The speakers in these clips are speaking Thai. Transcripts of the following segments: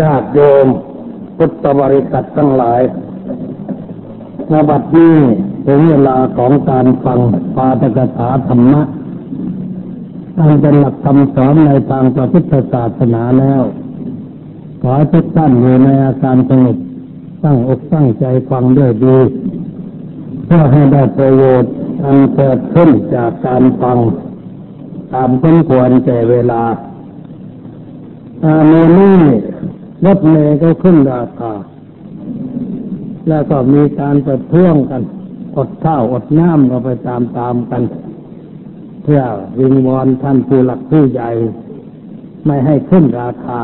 ญาติโยมพุทธบริษัททั้งหลายณบัดนี้เป็นเวลาของการฟังปาฐกถาธรรมะการเป็นหลักคำสอนในทางพระพุทธศาสนาแล้วขอทุกท่านอยู่ในอาการสงบตั้งอกตั้งใจฟังด้วยดีเพื่อให้ได้ประโยชน์อันเกิดขึ้นจากการฟังตามสมควรแก่เวลาเมื่อนี้รถเมล์ก็ขึ้นราคาแล้วก็มีการประท้วงกันอดข้าวอดน้ำก็ไปตามกันเพื่อวิงวอนท่านผู้หลักผู้ใหญ่ไม่ให้ขึ้นราคา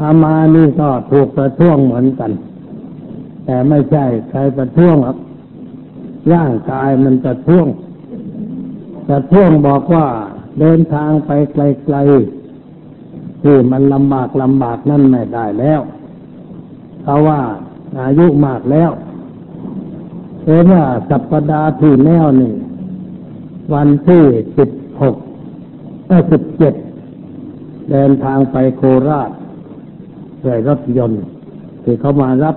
อามานี่ก็ถูกประท้วงเหมือนกันแต่ไม่ใช่ใครประท้วงครับร่างกายมันประท้วงบอกว่าเดินทางไปไกลๆที่มันลำบากนั่นไม่ได้แล้วเพราะว่าอายุมากแล้วเห็นว่าสัปดาห์ที่แล้วนี่วันที่16 17เดินทางไปโคราชด้วยรถยนต์ที่เขามารับ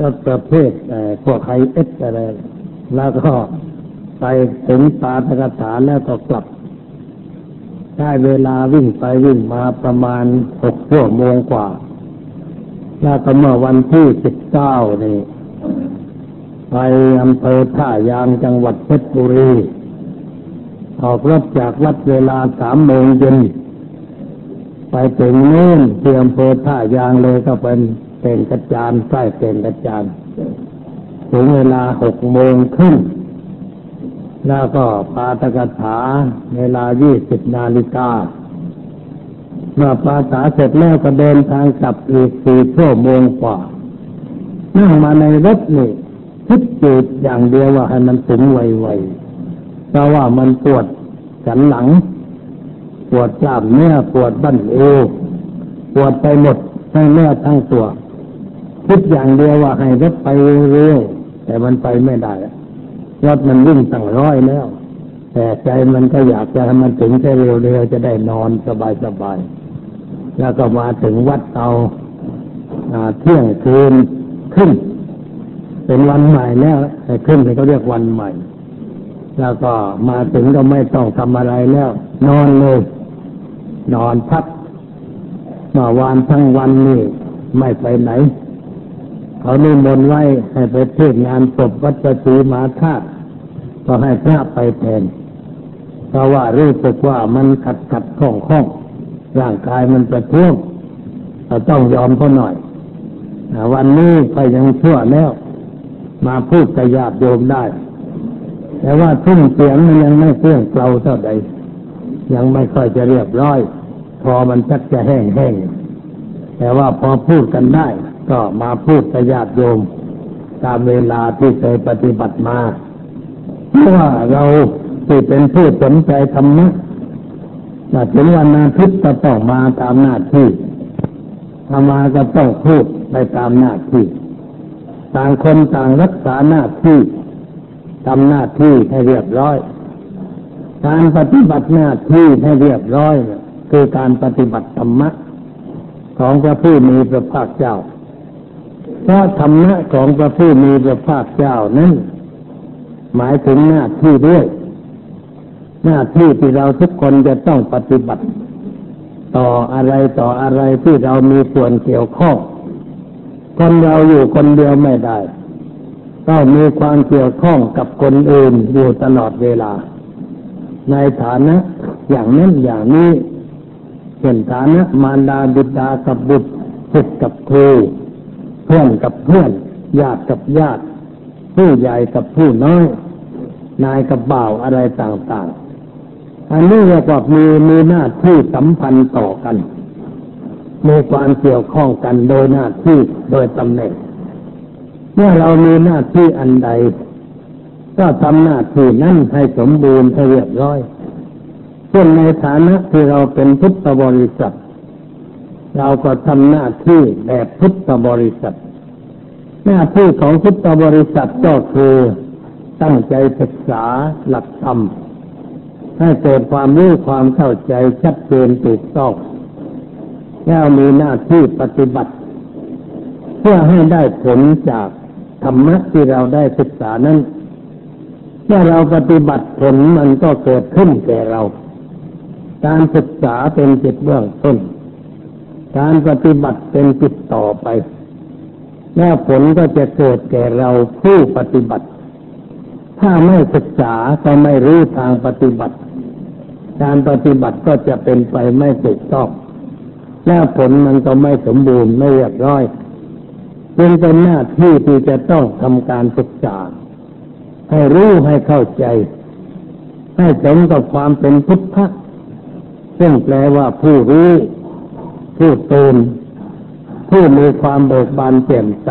รถประเภทพวกไฮเอสอะไรแล้วก็ไปถึงปาฐกถาแล้วก็กลับได้เวลาวิ่งไปวิ่งมาประมาณ6ชั่วโมงกว่าแล้วก็เมื่อวันที่19นี่ไปอำเภอท่ายางจังหวัดเพชรบุรีออกรถจากวัดเวลา 3:00 นไปถึงโน่นที่อำเภอท่ายางเลยก็เป็นกระจานใกล้เป็นกระจานถึงเวลา 6:30 นแล้วก็ปาฐกถาเวลา 20:00 นเมื่อปาฐกถาเสร็จแล้วก็เดินทางกลับอีก4ชั่วโมงกว่านั่งมาในรถนี่คิดจุดอย่างเดียวว่าให้มันถึงไวๆเพราะว่ามันปวดสันหลังปวดกล้ามเนื้อปวดบั้นเอวปวดไปหมดทั้งเนื้อทั้งตัวคิดอย่างเดียวว่าให้รถไปเร็วแต่มันไปไม่ได้รถมันวิ่งตั้งร้อยแล้วแต่ใจมันก็อยากจะให้มันถึงได้เร็วๆจะได้นอนสบายๆแล้วก็มาถึงวัดเอาเที่ยงคืนขึ้นเป็นวันใหม่แล้วขึ้นเลยเขาเรียกวันใหม่แล้วก็มาถึงก็ไม่ต้องทำอะไรแล้วนอนเลยนอนพักเมื่อวานทั้งวันนี่ไม่ไปไหนเขานิมนต์ไว้ให้ไปเทศน์งานศพวัดประตูมาธาตุก็ให้พระไปแทนเพราะว่ารู้สึกว่ามันขัดข้องร่างกายมันประท้วงเราต้องยอมเขาหน่อยวันนี้ก็ยังชั่วแล้วมาพูดกับญาติโยมได้แต่ว่าทุ่งเสียงมันยังไม่เสื่องเปล่าเท่าใดยังไม่ค่อยจะเรียบร้อยพอมันชักจะแห้งๆแต่ว่าพอพูดกันได้ก็มาพูดกับญาติโยมตามเวลาที่เคยปฏิบัติมาเพราะว่าเราที่เป็นผู้สนใจธรรมะถึงวันอาทิตย์ก็ต้องมาตามหน้าที่ถ้ามาก็ต้องพูดไปตามหน้าที่ต่างคนต่างรักษาหน้าที่ทำหน้าที่ให้เรียบร้อยการปฏิบัติหน้าที่ให้เรียบร้อยคือการปฏิบัติธรรมะของพระผู้มีพระภาคเจ้าเพราะธรรมะของพระผู้มีพระภาคเจ้านั้นหมายถึงหน้าที่ด้วยหน้าที่ที่เราทุกคนจะต้องปฏิบัติต่ออะไรต่ออะไรที่เรามีส่วนเกี่ยวข้องคนเราอยู่คนเดียวไม่ได้ต้องมีความเกี่ยวข้องกับคนอื่นอยู่ตลอดเวลาในฐานะอย่างนั้นอย่างนี้เป็นฐานะมารดาบิดากับบุตรศิษย์กับครูเพื่อนกับเพื่อนญาติกับญาติผู้ใหญ่กับผู้น้อยนายกับบ่าวอะไรต่างๆอันนี้เรียกว่ามีหน้าที่สัมพันธ์ต่อกันมีความเกี่ยวข้องกันโดยหน้าที่โดยตำแหน่งเมื่อเรามีหน้าที่อันใดก็ทำหน้าที่นั้นให้สมบูรณ์ให้เรียบร้อยเช่นในฐานะที่เราเป็นพุทธบริษัทเราก็ทำหน้าที่แบบพุทธบริษัทหน้าที่ของพุทธบริษัทก็คือตั้งใจศึกษาหลักธรรมให้เกิดความรู้ความเข้าใจชัดเจนถูกต้อง แล้วมีหน้าที่ปฏิบัติเพื่อให้ได้ผลจากธรรมะที่เราได้ศึกษานั้นเมื่อเราปฏิบัติผลมันก็เกิดขึ้นแก่เราการศึกษาเป็นจิตเบื้องต้นการปฏิบัติเป็นจิตต่อไปแล้วผลก็จะเกิดแก่เราผู้ปฏิบัติถ้าไม่ศึกษาก็ไม่รู้ทางปฏิบัติการปฏิบัติก็จะเป็นไปไม่ถูกต้องแล้วผลมันก็ไม่สมบูรณ์ไม่เรียบร้อยจึงเป็นหน้าที่ที่จะต้องทำการศึกษาให้รู้ให้เข้าใจให้สมกับความเป็นพุทธะซึ่งแปลว่าผู้รู้ผู้ตื่นผู้มีความเบิกบานแจ่มใส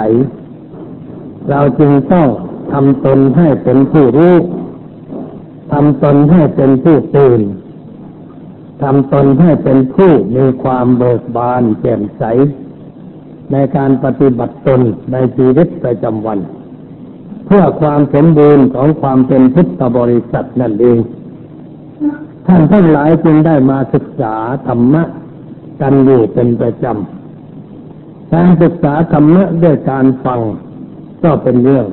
เราจึงต้องทำตนให้เป็นผู้รู้ทำตนให้เป็นผู้ตื่นทำตนให้เป็นผู้มีความเบิกบานแจ่มใสในการปฏิบัติตนในชีวิตประจำวันเพื่อความสมบูรณ์ของความเป็นพุทธบริษัทนั่นเองท่านทั้งหลายจึงได้มาศึกษาธรรมะกันอยู่เป็นประจำการศึกษาธรรมะด้วยการฟังก็เป็นเรื่อง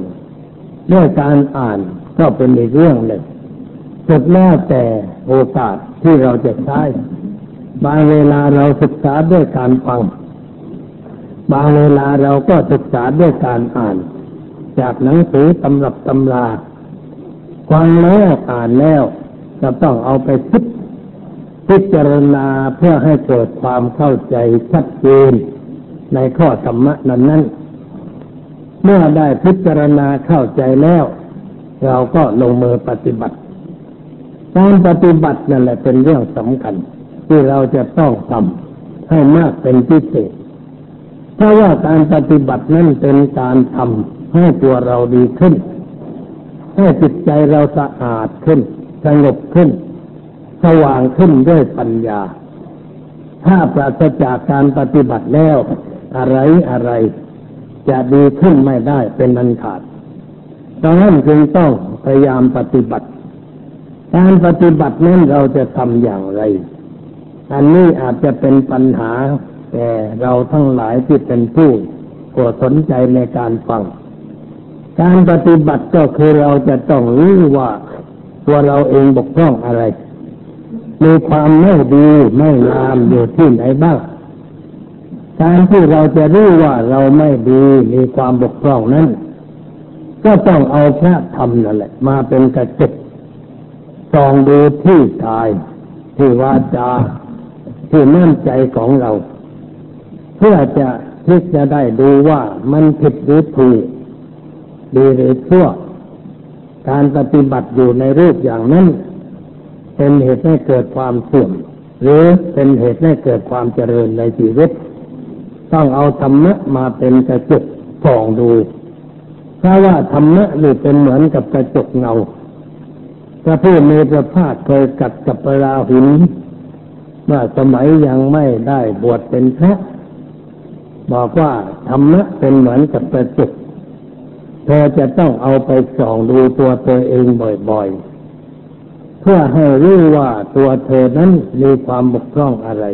ด้วยการอ่านก็เป็นอีกเรื่องหนึ่งสุดแล้วแต่โอกาสที่เราจะใช้บางเวลาเราศึกษาด้วยการฟังบางเวลาเราก็ศึกษาด้วยการอ่านจากหนังสือตำรับตำราฟังแล้วอ่านแล้วจะต้องเอาไปพิจารณาเพื่อให้เกิดความเข้าใจชัดเจนในข้อธรรมะนั้นๆเมื่อได้พิจารณาเข้าใจแล้วเราก็ลงมือปฏิบัติการปฏิบัตินั่นแหละเป็นเรื่องสำคัญที่เราจะต้องทำให้มากเป็นพิเศษเพราะว่าการปฏิบัตินั้นเป็นการทำให้ตัวเราดีขึ้นให้จิตใจเราสะอาดขึ้นสงบขึ้นสว่างขึ้นด้วยปัญญาถ้าปราศจากการปฏิบัติแล้วอะไรจะดีขึ้นไม่ได้เป็นอันขาดดังนั้นจึงต้องพยายามปฏิบัติการปฏิบัตินั้นเราจะทำอย่างไรอันนี้อาจจะเป็นปัญหาแต่เราทั้งหลายที่เป็นผู้สนใจในการฟังการปฏิบัติก็คือเราจะต้องรู้ว่าตัวเราเองบกพร่องอะไรมีความไม่ดีไม่งามอยู่ที่ไหนบ้างการที่เราจะรู้ว่าเราไม่ดีมีความบกพร่องนั้นก็ต้องเอาพระธรรมนั่นแหละมาเป็นกระจกส่องดูที่กายที่วาจาที่น้ำใจของเราเพื่อจะที่จะได้ดูว่ามันผิดหรือถูกดีหรือชั่วการปฏิบัติอยู่ในรูปอย่างนั้นเป็นเหตุให้เกิดความเสื่อมหรือเป็นเหตุให้เกิดความเจริญในชีวิตต้องเอาธรรมะมาเป็นกระจกส่องดูเพราะว่าธรรมะนี่เป็นเหมือนกับกระจกเงาพระผู้มีพระภาคเคยกัดกับพระราหุลเมื่อสมัยยังไม่ได้บวชเป็นพระบอกว่าธรรมะเป็นเหมือนกับกระจกเธอจะต้องเอาไปส่องดูตัวเธอเองบ่อยๆเพื่อให้รู้ว่าตัวเธอนั้นมีความบกพร่องอะไร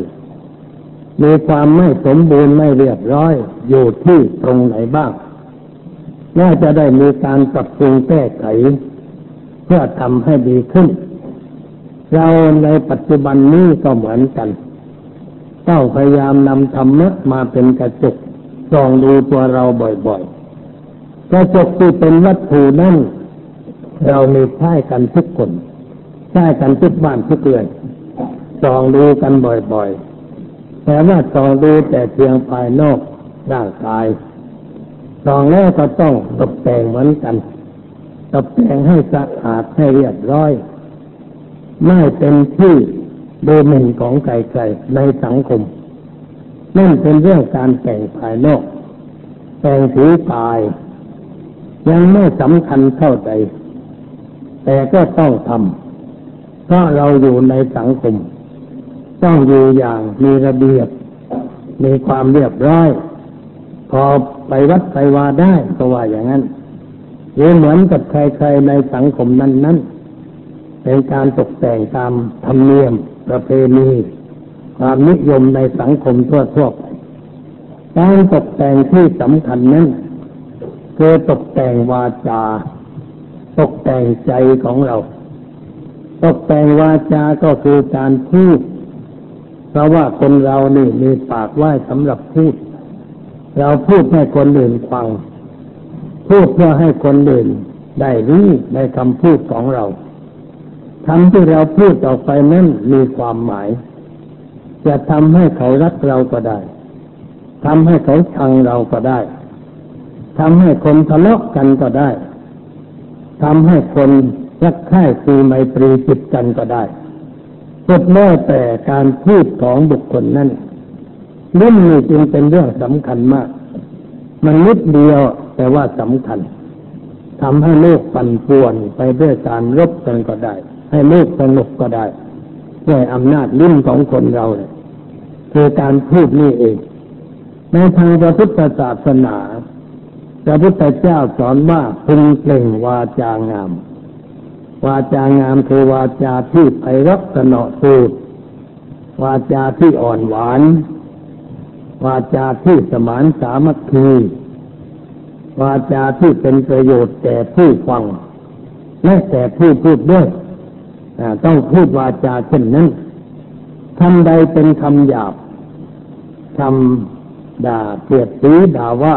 มีความไม่สมบูรณ์ไม่เรียบร้อยอยู่ที่ตรงไหนบ้างน่าจะได้มีการปรับปรุงแก้ไขเพื่อทำให้ดีขึ้นเราในปัจจุบันนี้ก็เหมือนกันต้องพยายามนำธรรมะมาเป็นกระจกส่องดูตัวเราบ่อยๆกระจกที่เป็นวัตถุนั้นเรามีใช้กันทุกคนใช้กันทุกบ้านทุกเรือนส่องดูกันบ่อยๆแต่ว่าส่องดูแต่เพียงภายนอกร่างกายส่องแล้วก็ต้องตกแต่งเหมือนกันตกแต่งให้สะอาดให้เรียบร้อยไม่เป็นที่โดเมนของไกลๆในสังคมนั่นเป็นเรื่องการแต่งภายนอกแต่งสีกายยังไม่สำคัญเท่าใดแต่ก็ต้องทำเพราะเราอยู่ในสังคมต้องอยู่อย่างมีระเบียบมีความเรียบร้อยพอไปวัดไปวาได้ก็ว่าอย่างนั้นเหมือนกับใครๆในสังคมนั้นๆเป็นการตกแต่งตามธรรมเนียมประเพณี ความนิยมในสังคมทั่วๆไปการตกแต่งที่สำคัญนั้นคือตกแต่งวาจาตกแต่งใจของเราตกแต่งวาจาก็คือการพูดเพราะว่าคนเรานี่มีปากไว้สำหรับพูดเราพูดให้คนอื่นฟังพูดเพื่อให้คนอื่นได้รู้ในคำพูดของเราคำที่เราพูดออกไปนั้นมีความหมายจะทำให้เขารักเราก็ได้ทำให้เขาชังเราก็ได้ทำให้คนทะเลาะกันก็ได้ทำให้คนรักใคร่คือไมตรีจิตกันก็ได้สุดแม้แต่การพูดของบุคคลนั้นนั่นนี่จึงเป็นเรื่องสำคัญมากมันนิดเดียวแต่ว่าสำคัญทำให้โลกปั่นป่วนไปด้วยการรบกันก็ได้ให้โลกสงบก็ได้ด้วยอำนาจลิ้นของคนเราคือการพูดนี่เองในทางพระพุทธศาสนาพระพุทธเจ้าสอนว่าพึงเปล่งวาจางามวาจางามคือวาจาที่ไพเราะสนอสูดวาจาที่อ่อนหวานวาจาที่สมานสามัคคีวาจาที่เป็นประโยชน์แก่ผู้ฟังและแก่ผู้พูดด้วยต้องพูดวาจาเช่นนั้นคำใดเป็นคำหยาบคำด่าเสียดสีด่าว่า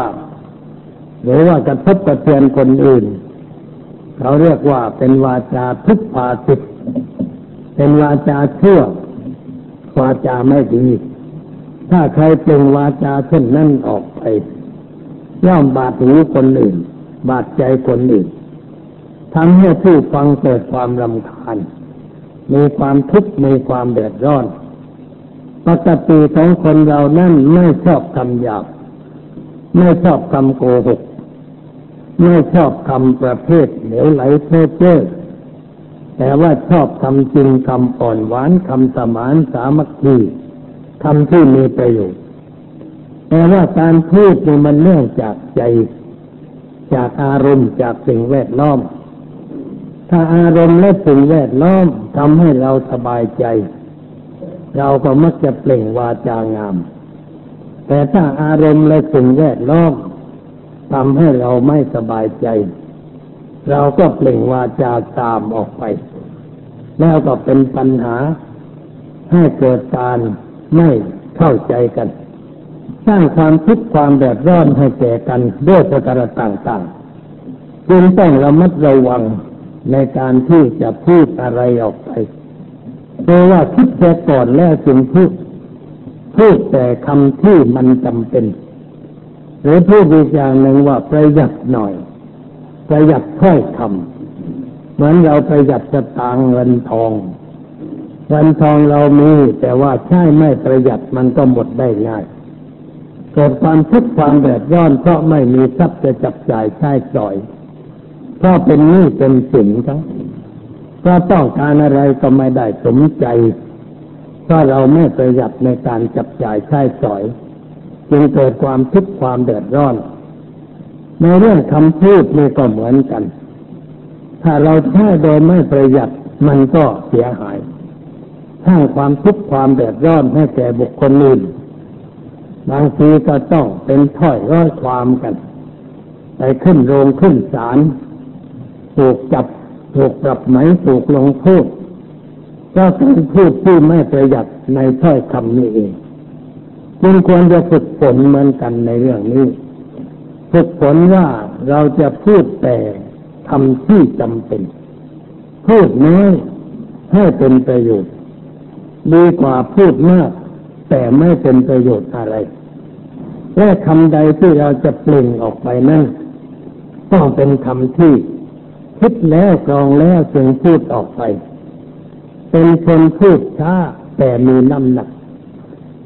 หรือว่ากระทบกระเทือนคนอื่นเขาเรียกว่าเป็นวาจาทุพภาสิตเป็นวาจาชั่ววาจาไม่ดีถ้าใครเปล่งวาจาเช่นนั้นออกไปย่อมบาดหูคนอื่นบาดใจคนอื่นทำให้ผู้ฟังเกิดความรำคาญมีความทุกข์มีความเดือดร้อนปกติของคนเรานั่นไม่ชอบคำหยาบไม่ชอบคำโกหกไม่ชอบคำประเภทเหลวไหลเพ้อเจ้อแต่ว่าชอบคำจริงคำอ่อนหวานคำสมานสามัคคีคำที่มีประโยชน์แต่ว่าการพูดนี่มันเนื่องจากใจจากอารมณ์จากสิ่งแวดล้อมถ้าอารมณ์และสิ่งแวดล้อมทำให้เราสบายใจเราก็มักจะเปล่งวาจางามแต่ถ้าอารมณ์และสิ่งแวดล้อมทำให้เราไม่สบายใจเราก็เปล่งวาจาตามออกไปแล้วก็เป็นปัญหาให้เกิดการไม่เข้าใจกันสร้างความทุกข์ความเดือดร้อนให้แก่กันด้วยประการต่างๆจึงต้องระมัดระวังในการที่จะพูดอะไรออกไปเพราะว่าคิดแต่ก่อนแล้วจึงพูดแต่คำที่มันจำเป็นหรือพูดอีกอย่างหนึ่งว่าประหยัดหน่อยประหยัดถ้อยคำเหมือนเราประหยัดสตางค์เงินทองเงินทองเรามีแต่ว่าใช้ไม่ประหยัดมันก็หมดได้ง่ายเกิดความทุกข์ความเดือดร้อนเพราะไม่มีทรัพย์จะจับจ่ายใช้สอยเพราะเป็นหนี้เป็นสินครับก็ต้องการอะไรก็ไม่ได้สมใจเพราะเราไม่ประหยัดในการจับจ่ายใช้สอยจึงเกิดความทุกข์ความเดือดร้อนในเรื่องคำพูดนี่ก็เหมือนกันถ้าเราใช้โดยไม่ประหยัดมันก็เสียหายสร้างความทุกข์ความเดือดร้อนให้แก่บุคคลอื่นบางทีก็ต้องเป็นถ้อยร้อยความกันไปขึ้นโรงขึ้นศาลถูกจับถูกปรับไหมถูกลงโทษก็การพูดที่ไม่ประหยัดในถ้อยคำนี้เองจึงควรจะฝึกฝนเหมือนกันในเรื่องนี้ฝึกฝนว่าเราจะพูดแต่คำที่จำเป็นพูดน้อยให้เป็นประโยชน์ดีกว่าพูดมากแต่ไม่เป็นประโยชน์อะไรและคำใดที่เราจะเปล่งออกไปนั้นต้องเป็นคำที่คิดแล้วกรองแล้วจึงพูดออกไปเป็นคนพูดช้าแต่มีน้ำหนัก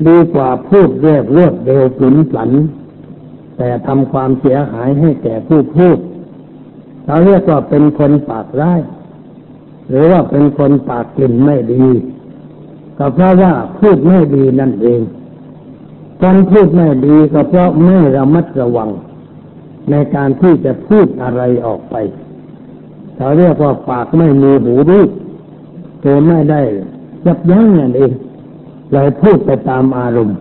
ดีกว่าพูดเรียบเรียบเร็วปลิ้นปลันแต่ทำความเสียหายให้แก่ผู้พูดเราเรียกว่าเป็นคนปากร้ายหรือว่าเป็นคนปากกลิ่นไม่ดีก็เพราะว่าพูดไม่ดีนั่นเองการพูดไม่ดีก็เพราะไม่ระมัดระวังในการที่จะพูดอะไรออกไปเขาเรียกว่าปากไม่มีหูรูดตัวไม่ได้ยับยั้งนั่นเอง เลยพูดไปตามอารมณ์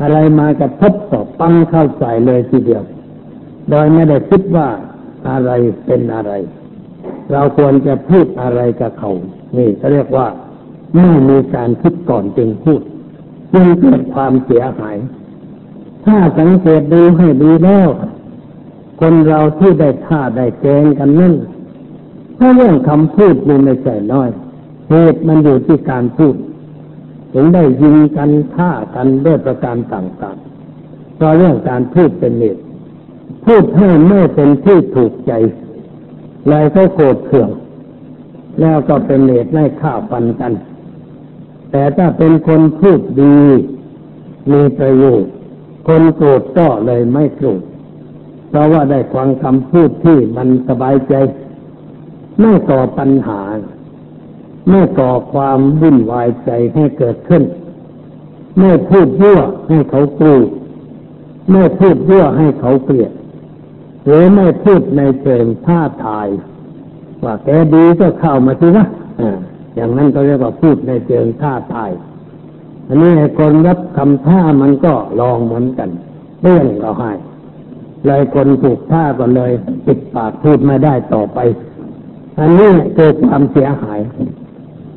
อะไรมากระทบต่อปั้งเข้าใส่เลยทีเดียวโดยไม่ได้คิดว่าอะไรเป็นอะไรเราควรจะพูดอะไรกับเขานี่เขาเรียกว่าไม่มีการคิดก่อนจึงพูดจึงเกิดความเสียหายถ้าสังเกตดูให้ดีแล้วคนเราที่ได้ท่าได้แกงกันนั่นเพราะเรื่องคำพูดนี่ไม่ใช่น้อยเหตุมันอยู่ที่การพูดถึงได้ยิงกันฆ่ากันด้วยประการต่างๆเพราะเรื่องการพูดเป็นเหตุพูดให้ไม่เป็นที่ถูกใจเลยก็โกรธเคืองแล้วก็เป็นเหตุให้ฆ่าฟันกันแต่ถ้าเป็นคนพูดดีมีประโยชน์คนโกรธก็เลยไม่โกรธเพราะว่าได้ฟังคำพูดที่มันสบายใจไม่ก่อปัญหาไม่ก่อความวุ่นวายใจให้เกิดขึ้นไม่พูดยั่วให้เขากลัวไม่พูดยั่วให้เขาเกลียดหรือไม่พูดในเชิงท่าทายว่าแกดีก็เข้ามาสินะอย่างนั้นก็เรียกว่าพูดในเชิงท่าทายอันนี้คนรับคำท่ามันก็ลองเหมือนกันเรื่องเราให้เลยคนถูกท่าก็เลยปิดปากพูดไม่ได้ต่อไปอันนี้เกิดความเสียหาย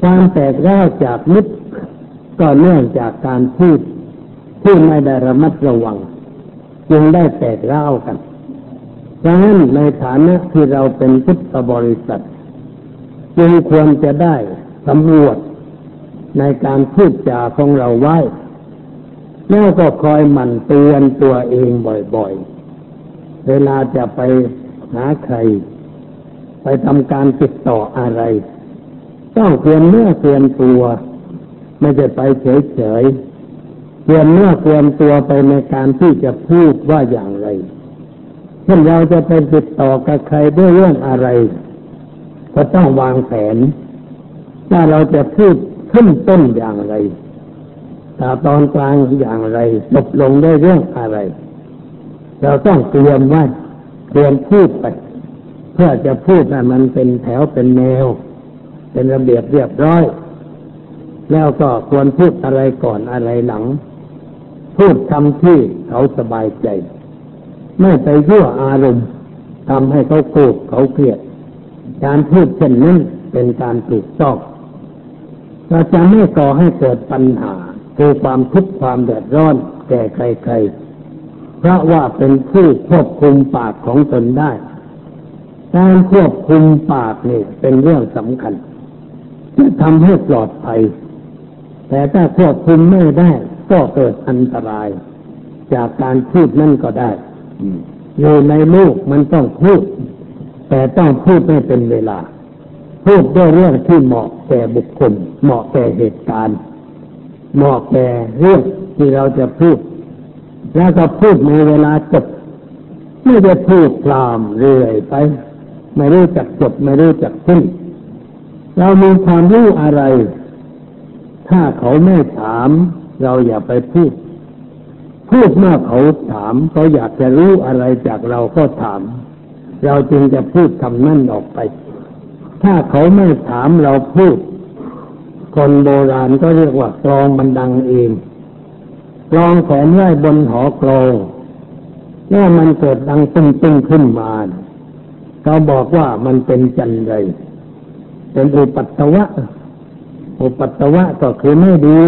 ความแตกแยกจากมิตรก็เนื่องจากการพูดที่ไม่ได้ระมัดระวังจึงได้แตกแยกกันดังนั้นในฐานะที่เราเป็นพุทธบริษัทจึงควรจะได้สำรวจในการพูดจาของเราไว้แล้วก็คอยหมั่นเตือนตัวเองบ่อยๆเวลาจะไปหาใครไปทำการติดต่ออะไรต้องเตือนเนื้อเตือนตัวไม่ใช่ไปเฉยๆเตือนเนื้อเตือนตัวไปในการที่จะพูดว่าอย่างไรเช่นเราจะไปติดต่อกับใครด้วยเรื่องอะไรก็ต้องวางแผนว่าเราจะพูดขึ้นต้นอย่างไรตอนกลางอย่างไรจบลงด้วยเรื่องอะไรเราต้องเตรียมไว้เตรียมพูดไปเพื่อจะพูดให้มันเป็นแถวเป็นแนวเป็นระเบียบเรียบร้อยแล้วก็ควรพูดอะไรก่อนอะไรหลังพูดคำที่เขาสบายใจไม่ไปยั่วอารมณ์ทำให้เขาโกรธเขาเกลียดการพูดเช่นนั้นเป็นการถูกต้องเราจะไม่ก่อให้เกิดปัญหาคือความทุกข์ความเดือดร้อนแก่ใครๆเพราะว่าเป็นผู้ควบคุมปากของตนได้การควบคุมปากนี่เป็นเรื่องสำคัญจะทำให้ปลอดภัยแต่ถ้าควบคุมไม่ได้ก็เกิดอันตรายจากการพูดนั่นก็ได้อยู่ในลูกมันต้องพูดแต่ต้องพูดให้เป็นเวลาพูดด้วยเรื่องที่เหมาะแก่บุคคลเหมาะแก่เหตุการณ์เหมาะแก่เรื่องที่เราจะพูดแล้วก็พูดในเวลาจบไม่ได้พูดพล่ำเรื่อยไปไม่รู้จักจบไม่รู้จักสิ้นเรามีความรู้อะไรถ้าเขาไม่ถามเราอย่าไปพูดเมื่อเขาถามเขาอยากจะรู้อะไรจากเราก็ถามเราจึงจะพูดคำนั้นออกไปถ้าเขาไม่ถามเราพูดคนโบราณก็เรียกว่ากลองมันดังเองกลองแขวนไว้บนหอกลองแล้วมันเกิดดังตึ้งๆขึ้นมาเขาบอกว่ามันเป็นจันไรเป็นอุปัตตวะอุปัตตวะก็คือไม่ดี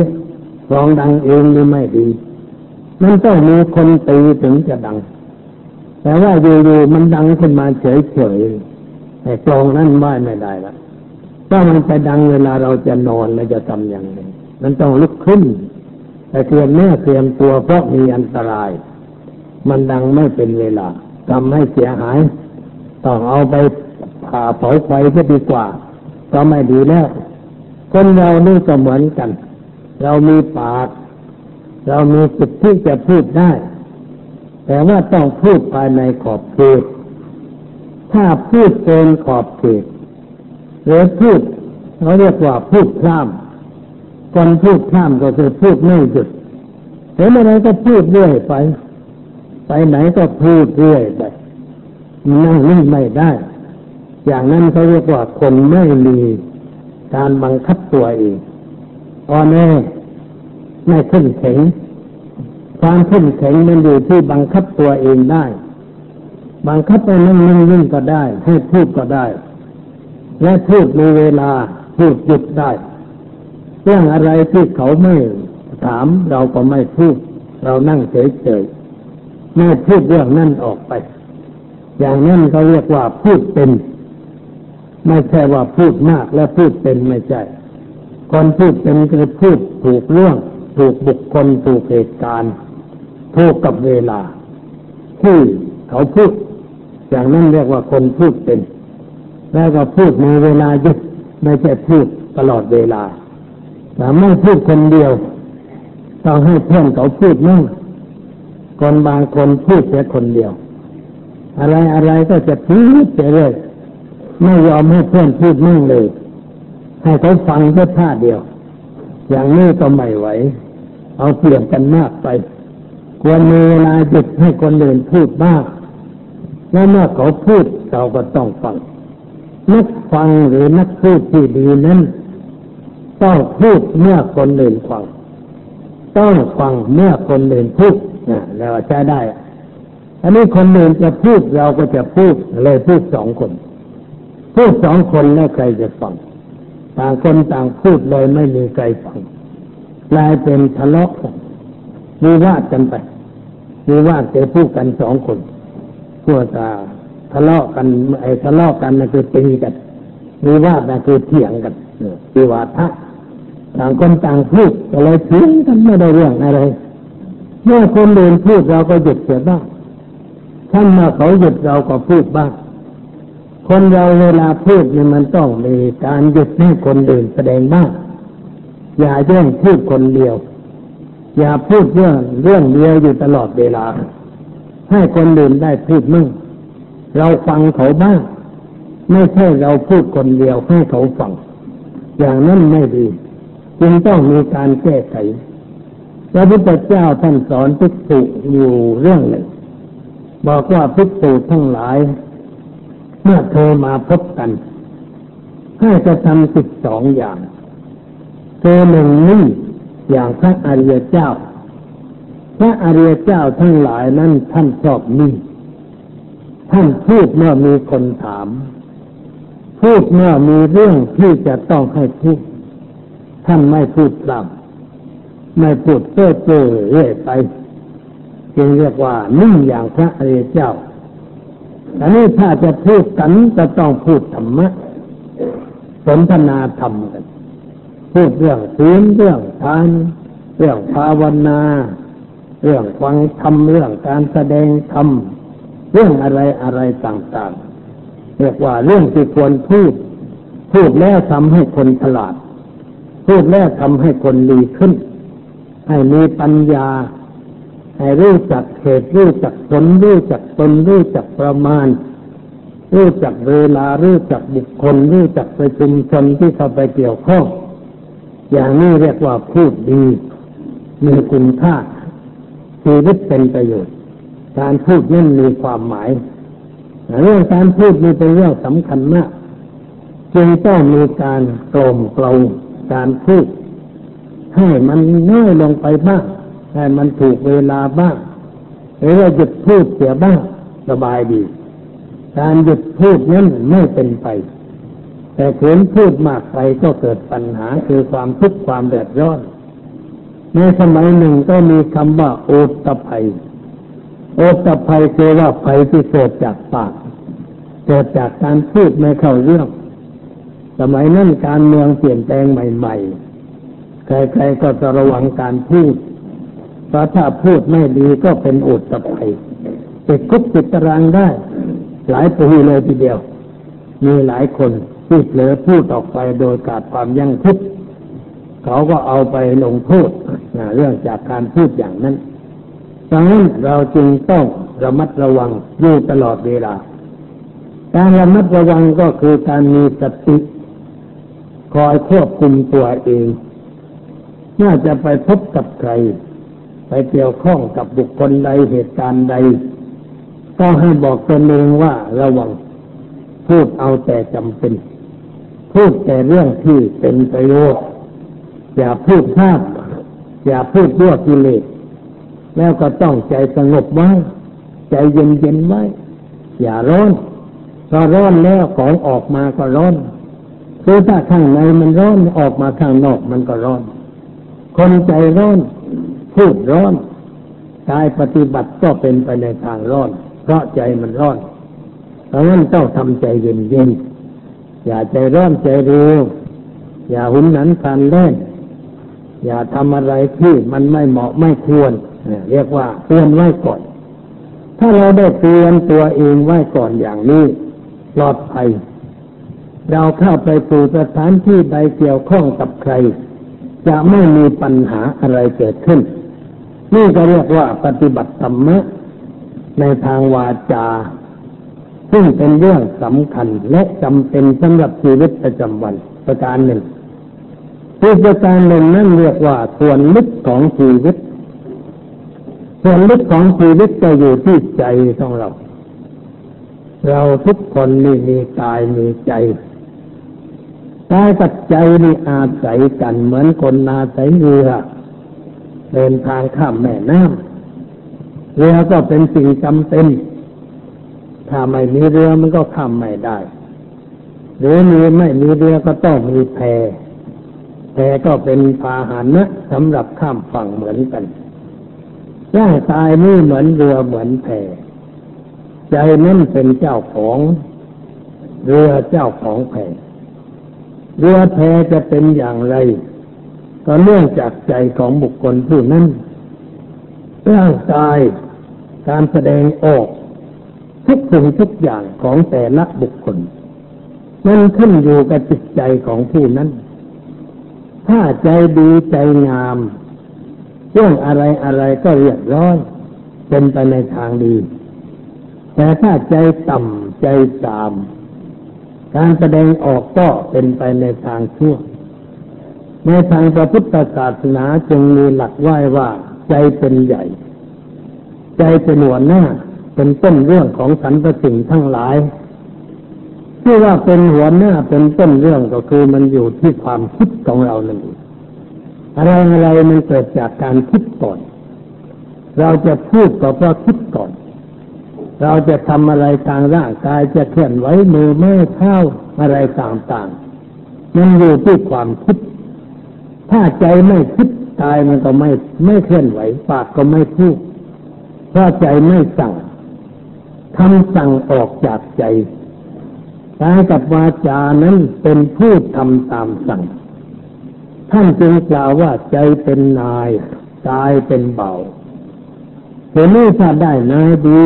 กลองดังเองหรือไม่ดีมันต้องมีคนตีถึงจะดังแต่ว่าอยู่ๆมันดังขึ้นมาเฉยๆแต่กลองนั้นไหวไม่ได้ละถ้ามันไปดังเวลาเราจะนอนเราจะทำอย่างไรมันต้องลุกขึ้นแต่เตรียมแม่เตรียมตัวเพราะมีอันตรายมันดังไม่เป็นเวลาทำให้เสียหายต้องเอาไปผ่าเผาไฟก็ดีกว่าก็ไม่ดีแล้วคนเรานี่ก็เหมือนกันเรามีปากเรามีสิทธิ์ที่จะพูดได้แต่ว่าต้องพูดภายในขอบเขตถ้าพูดเกินขอบเขตหรือพูดเขาเรียกว่าพูดพร่ำคนพูดพร่ำก็คือพูดไม่หยุดเห็นอะไรก็พูดเรื่อยไปไหนก็พูดเรื่อยไปนั่งนิ่งไม่ได้อย่างนั้นเขาเรียกว่าคนไม่มีการบังคับตัวเองอ่อนแอ ไม่ขึ้นเข็งความขึ้นเข็งมันอยู่ที่บังคับตัวเองได้บังคับไปนั่งก็ได้ให้พูดก็ได้และพูดในเวลาพูดหยุดได้เรื่องอะไรที่เขาไม่ถามเราก็ไม่พูดเรานั่งเฉยๆไม่พูดเรื่องนั่นออกไปอย่างนั้นเขาเรียกว่าพูดเป็นไม่ใช่ว่าพูดมากและพูดเป็นไม่ใช่คนพูดเป็นคือพูดถูกเรื่องถูกบุคคลถูกเหตุการณ์ถูกกับเวลาที่เขาพูดอย่างนั้นเรียกว่าคนพูดเป็นแล้วก็พูดในเวลาหยุดไม่ใช่พูดตลอดเวลาแต่ไม่พูดคนเดียวต้องให้เพื่อนเขาพูดมั่งคนบางคนพูดแค่คนเดียวอะไรก็จะพูดไปเรื่อยไม่ยอมให้เพื่อนพูดมั่งเลยให้เขาฟังแค่ท่าเดียวอย่างนี้ก็ไม่ไหวเอาเปรียบกันมากไปควรมีเวลาหยุดให้คนอื่นพูดบ้างแล้วเมื่อเขาพูดเราก็ต้องฟังนักฟังหรือนักพูดที่ดีนั้นต้องพูดเมื่อคนอื่นฟังต้องฟังเมื่อคนอื่นพูดนะเราใช้ได้อันนี้คนอื่นจะพูดเราก็จะพูดเลยพูดสองคนพูดสองคนแล้วใครจะฟังต่างคนต่างพูดเลยไม่มีใครฟังกลายเป็นทะเลาะกันวิวาทกันไปวิวาทแต่พูดกันสองคนพูดทะเลาะกันไอ้ทะเลาะกันน่ะคือตีกันวิวาทน่ะคือเถียงกันวิวาทะต่างคนต่างพูดแต่เลยเถียงกันไม่ได้เรื่องอะไรเมื่อคนเดินพูดเราก็หยุดเสียบ้างท่านมาเขาหยุดเราก็พูดบ้างคนเราเวลาพูดเนี่ยมันต้องมีการหยุดให้คนอื่นแสดงบ้างอย่าแย่งพูดคนเดียวอย่าพูดเรื่องเดียวอยู่ตลอดเวลาให้คนอื่นได้พูดมั่งเราฟังเขาบ้างไม่ใช่เราพูดคนเดียวให้เขาฟังอย่างนั้นไม่ดีจึงต้องมีการแก้ไขพระพุทธเจ้าท่านสอนภิกษุอยู่เรื่องหนึ่งบอกว่าภิกษุทั้งหลายเมื่อเธอมาพบกันให้จะทำ12อย่างเธอหนึ่งนี้อย่างพระอริยเจ้าพระอริยเจ้าทั้งหลายนั้นท่านชอบนี้ท่านพูดเมื่อมีคนถามพูดเมื่อมีเรื่องที่จะต้องให้พูดท่านไม่พูดปล้ำไม่พูดเพ้อเจ้อเรื่อยไปจึงเรียกว่านิ่งอย่างพระอริยเจ้าอันนี้ถ้าจะพูดกันจะต้องพูดธรรมะสนทนาธรรมกันพูดเรื่องศีลเรื่องทานเรื่องภาวนาเรื่องฟังธรรมเรื่องการแสดงธรรมเรื่องอะไรต่างๆเรียกว่าเรื่องที่ควรพูดแล้วทำให้คนฉลาดพูดแล้วทำให้คนดีขึ้นให้มีปัญญาให้รู้จักเหตุรู้จักผลรู้จักตนรู้จักประมาณรู้จักเวลารู้จักบุคคลรู้จักประชุมชนที่เข้าไปเกี่ยวข้องอย่างนี้เรียกว่าพูดดีมีคุณค่าชีวิตเป็นประโยชน์การพูดนั้นมีความหมายเรื่องการพูดนี่เป็นเรื่องสำคัญมากจึงต้องมีการกล่อมเกลาการพูดให้มันน้อยลงไปบ้างให้มันถูกเวลาบ้างหรือว่าหยุดพูดเสียบ้างสบายดีการหยุดพูดนั้นไม่เป็นไปแต่เขินพูดมากไปก็เกิดปัญหาคือความทุกข์ความเดือดร้อนในสมัยหนึ่งก็มีคำว่าโอตภัยโอตภัยคือว่าภัยที่เกิดจากปากเกิดจากการพูดไม่เข้าเรื่องสมัยนั้นการเมืองเปลี่ยนแปลงใหม่ๆใครๆก็จะระวังการพูดเพราะถ้าพูดไม่ดีก็เป็นโอตภัยติดคุกติดตารางได้หลายปีเลยทีเดียวมีหลายคนที่เผลอพูดออกไปโดยขาดความยั้งคิดเขาก็เอาไปลงโทษเรื่องจากการพูดอย่างนั้นดังนั้นเราจึงต้องระมัดระวังอยู่ตลอดเวลาการระมัดระวังก็คือการมีสติคอยควบคุมตัวเองน่าจะไปพบกับใครไปเกี่ยวข้องกับบุคคลใดเหตุการณ์ใดก็ให้บอกตนเองว่าระวังพูดเอาแต่จำเป็นพูดแต่เรื่องที่เป็นประโยชน์อย่าพูดพลาด อย่าพูดยั่วกิเลสแล้วก็ต้องใจสงบไว้ใจเย็นเย็นไว้อย่าร้อนพอร้อนแล้วของออกมาก็ร้อนคือถ้าข้างในมันร้อนออกมาข้างนอกมันก็ร้อนคนใจร้อนพูดร้อนกายปฏิบัติก็เป็นไปในทางร้อนเพราะใจมันร้อนเพราะงั้นต้องทำใจเย็นเย็นอย่าใจร้อนใจเร็วอย่าหุนหันพลันเล่นอย่าทำอะไรที่มันไม่เหมาะไม่ควรเรียกว่าเตือนไว้ก่อนถ้าเราได้เตือนตัวเองไว้ก่อนอย่างนี้ปลอดภัยเราเข้าไปสู่สถานที่ใดเกี่ยวข้องกับใครจะไม่มีปัญหาอะไรเกิดขึ้นนี่ก็เรียกว่าปฏิบัติธรรมะในทางวาจาซึ่งเป็นเรื่องสำคัญและจำเป็นสำหรับชีวิตประจำวันประการหนึ่งที่ประการหนึ่งนั้นเรียกว่าส่วนลึกของชีวิตส่วนลึกของชีวิตจะอยู่ที่ใจของเราเราทุกคนนี่มีกายมีใจกายกับใจนี่อาศัยกันเหมือนคนอาศัยเรือเดินทางข้ามแม่น้ำเรือก็เป็นสิ่งจำเป็นถ้าไม่มีเรือมันก็ข้ามไม่ได้หรือไม่มีเรือก็ต้องมีแพแต่ก็เป็นพาหนะสำหรับข้ามฝั่งเหมือนกันร่างกายนี่เหมือนเรือเหมือนแพใจนั่นเป็นเจ้าของเรือเจ้าของแพเรือแพจะเป็นอย่างไรก็เนื่องจากใจของบุคคลผู้นั้นร่างกายการแสดงออกทุกสิ่งทุกอย่างของแต่ละบุคคลมันขึ้นอยู่กับจิตใจของผู้นั้นถ้าใจดีใจงามเรื่องอะไรอะไรก็เรียบร้อยเป็นไปในทางดีแต่ถ้าใจต่ำใจสามการแสดงออกก็เป็นไปในทางชั่วในทางพระพุทธศาสนาจึงมีหลักไว้ว่าใจเป็นใหญ่ใจเป็นหัวหน้าเป็นต้นเรื่องของสรรพสิ่งทั้งหลายที่ว่าเป็นหัวหน้าเป็นต้นเรื่องก็คือมันอยู่ที่ความคิดของเรานั่นเองอะไรๆมันเกิดจากการคิดก่อนเราจะพูดก็เพราะคิดก่อนเราจะทำอะไรทางร่างกายจะเคลื่อนไหวมือไม้เท้าอะไรต่างๆมันอยู่ที่ความคิดถ้าใจไม่คิดกายมันก็ไม่เคลื่อนไหวปากก็ไม่พูดเพราะใจไม่สั่งคำสั่งออกจากใจกายกับวาจานั้นเป็นผู้ทำตามสั่งท่านจึงกล่าวว่าใจเป็นนายกายเป็นเบาเห็นไหมถ้าได้นายดี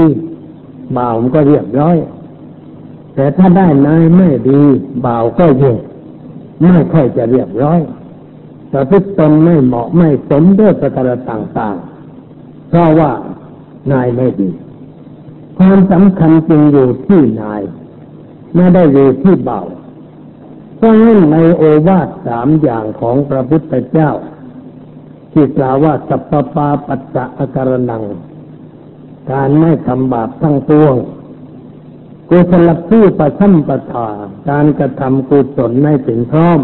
เบาก็เรียบร้อยแต่ถ้าได้นายไม่ดีเบาก็แย่ไม่ค่อยจะเรียบร้อยแต่พฤติกรรมไม่เหมาะไม่สมด้วยประการต่างๆเพราะว่านายไม่ดีความสำคัญจึงอยู่ที่นายไม่ได้อยู่ที่เบาเพราะฉะนั้นในโอวาทสามอย่างของพระพุทธเจ้าที่กล่าวว่าสัพพปาปัสสะอาการังการไม่ทำบาปทั้งปวงกุศลผู้ประสัมปทาการกระทำกุศลให้ถึงพร้อม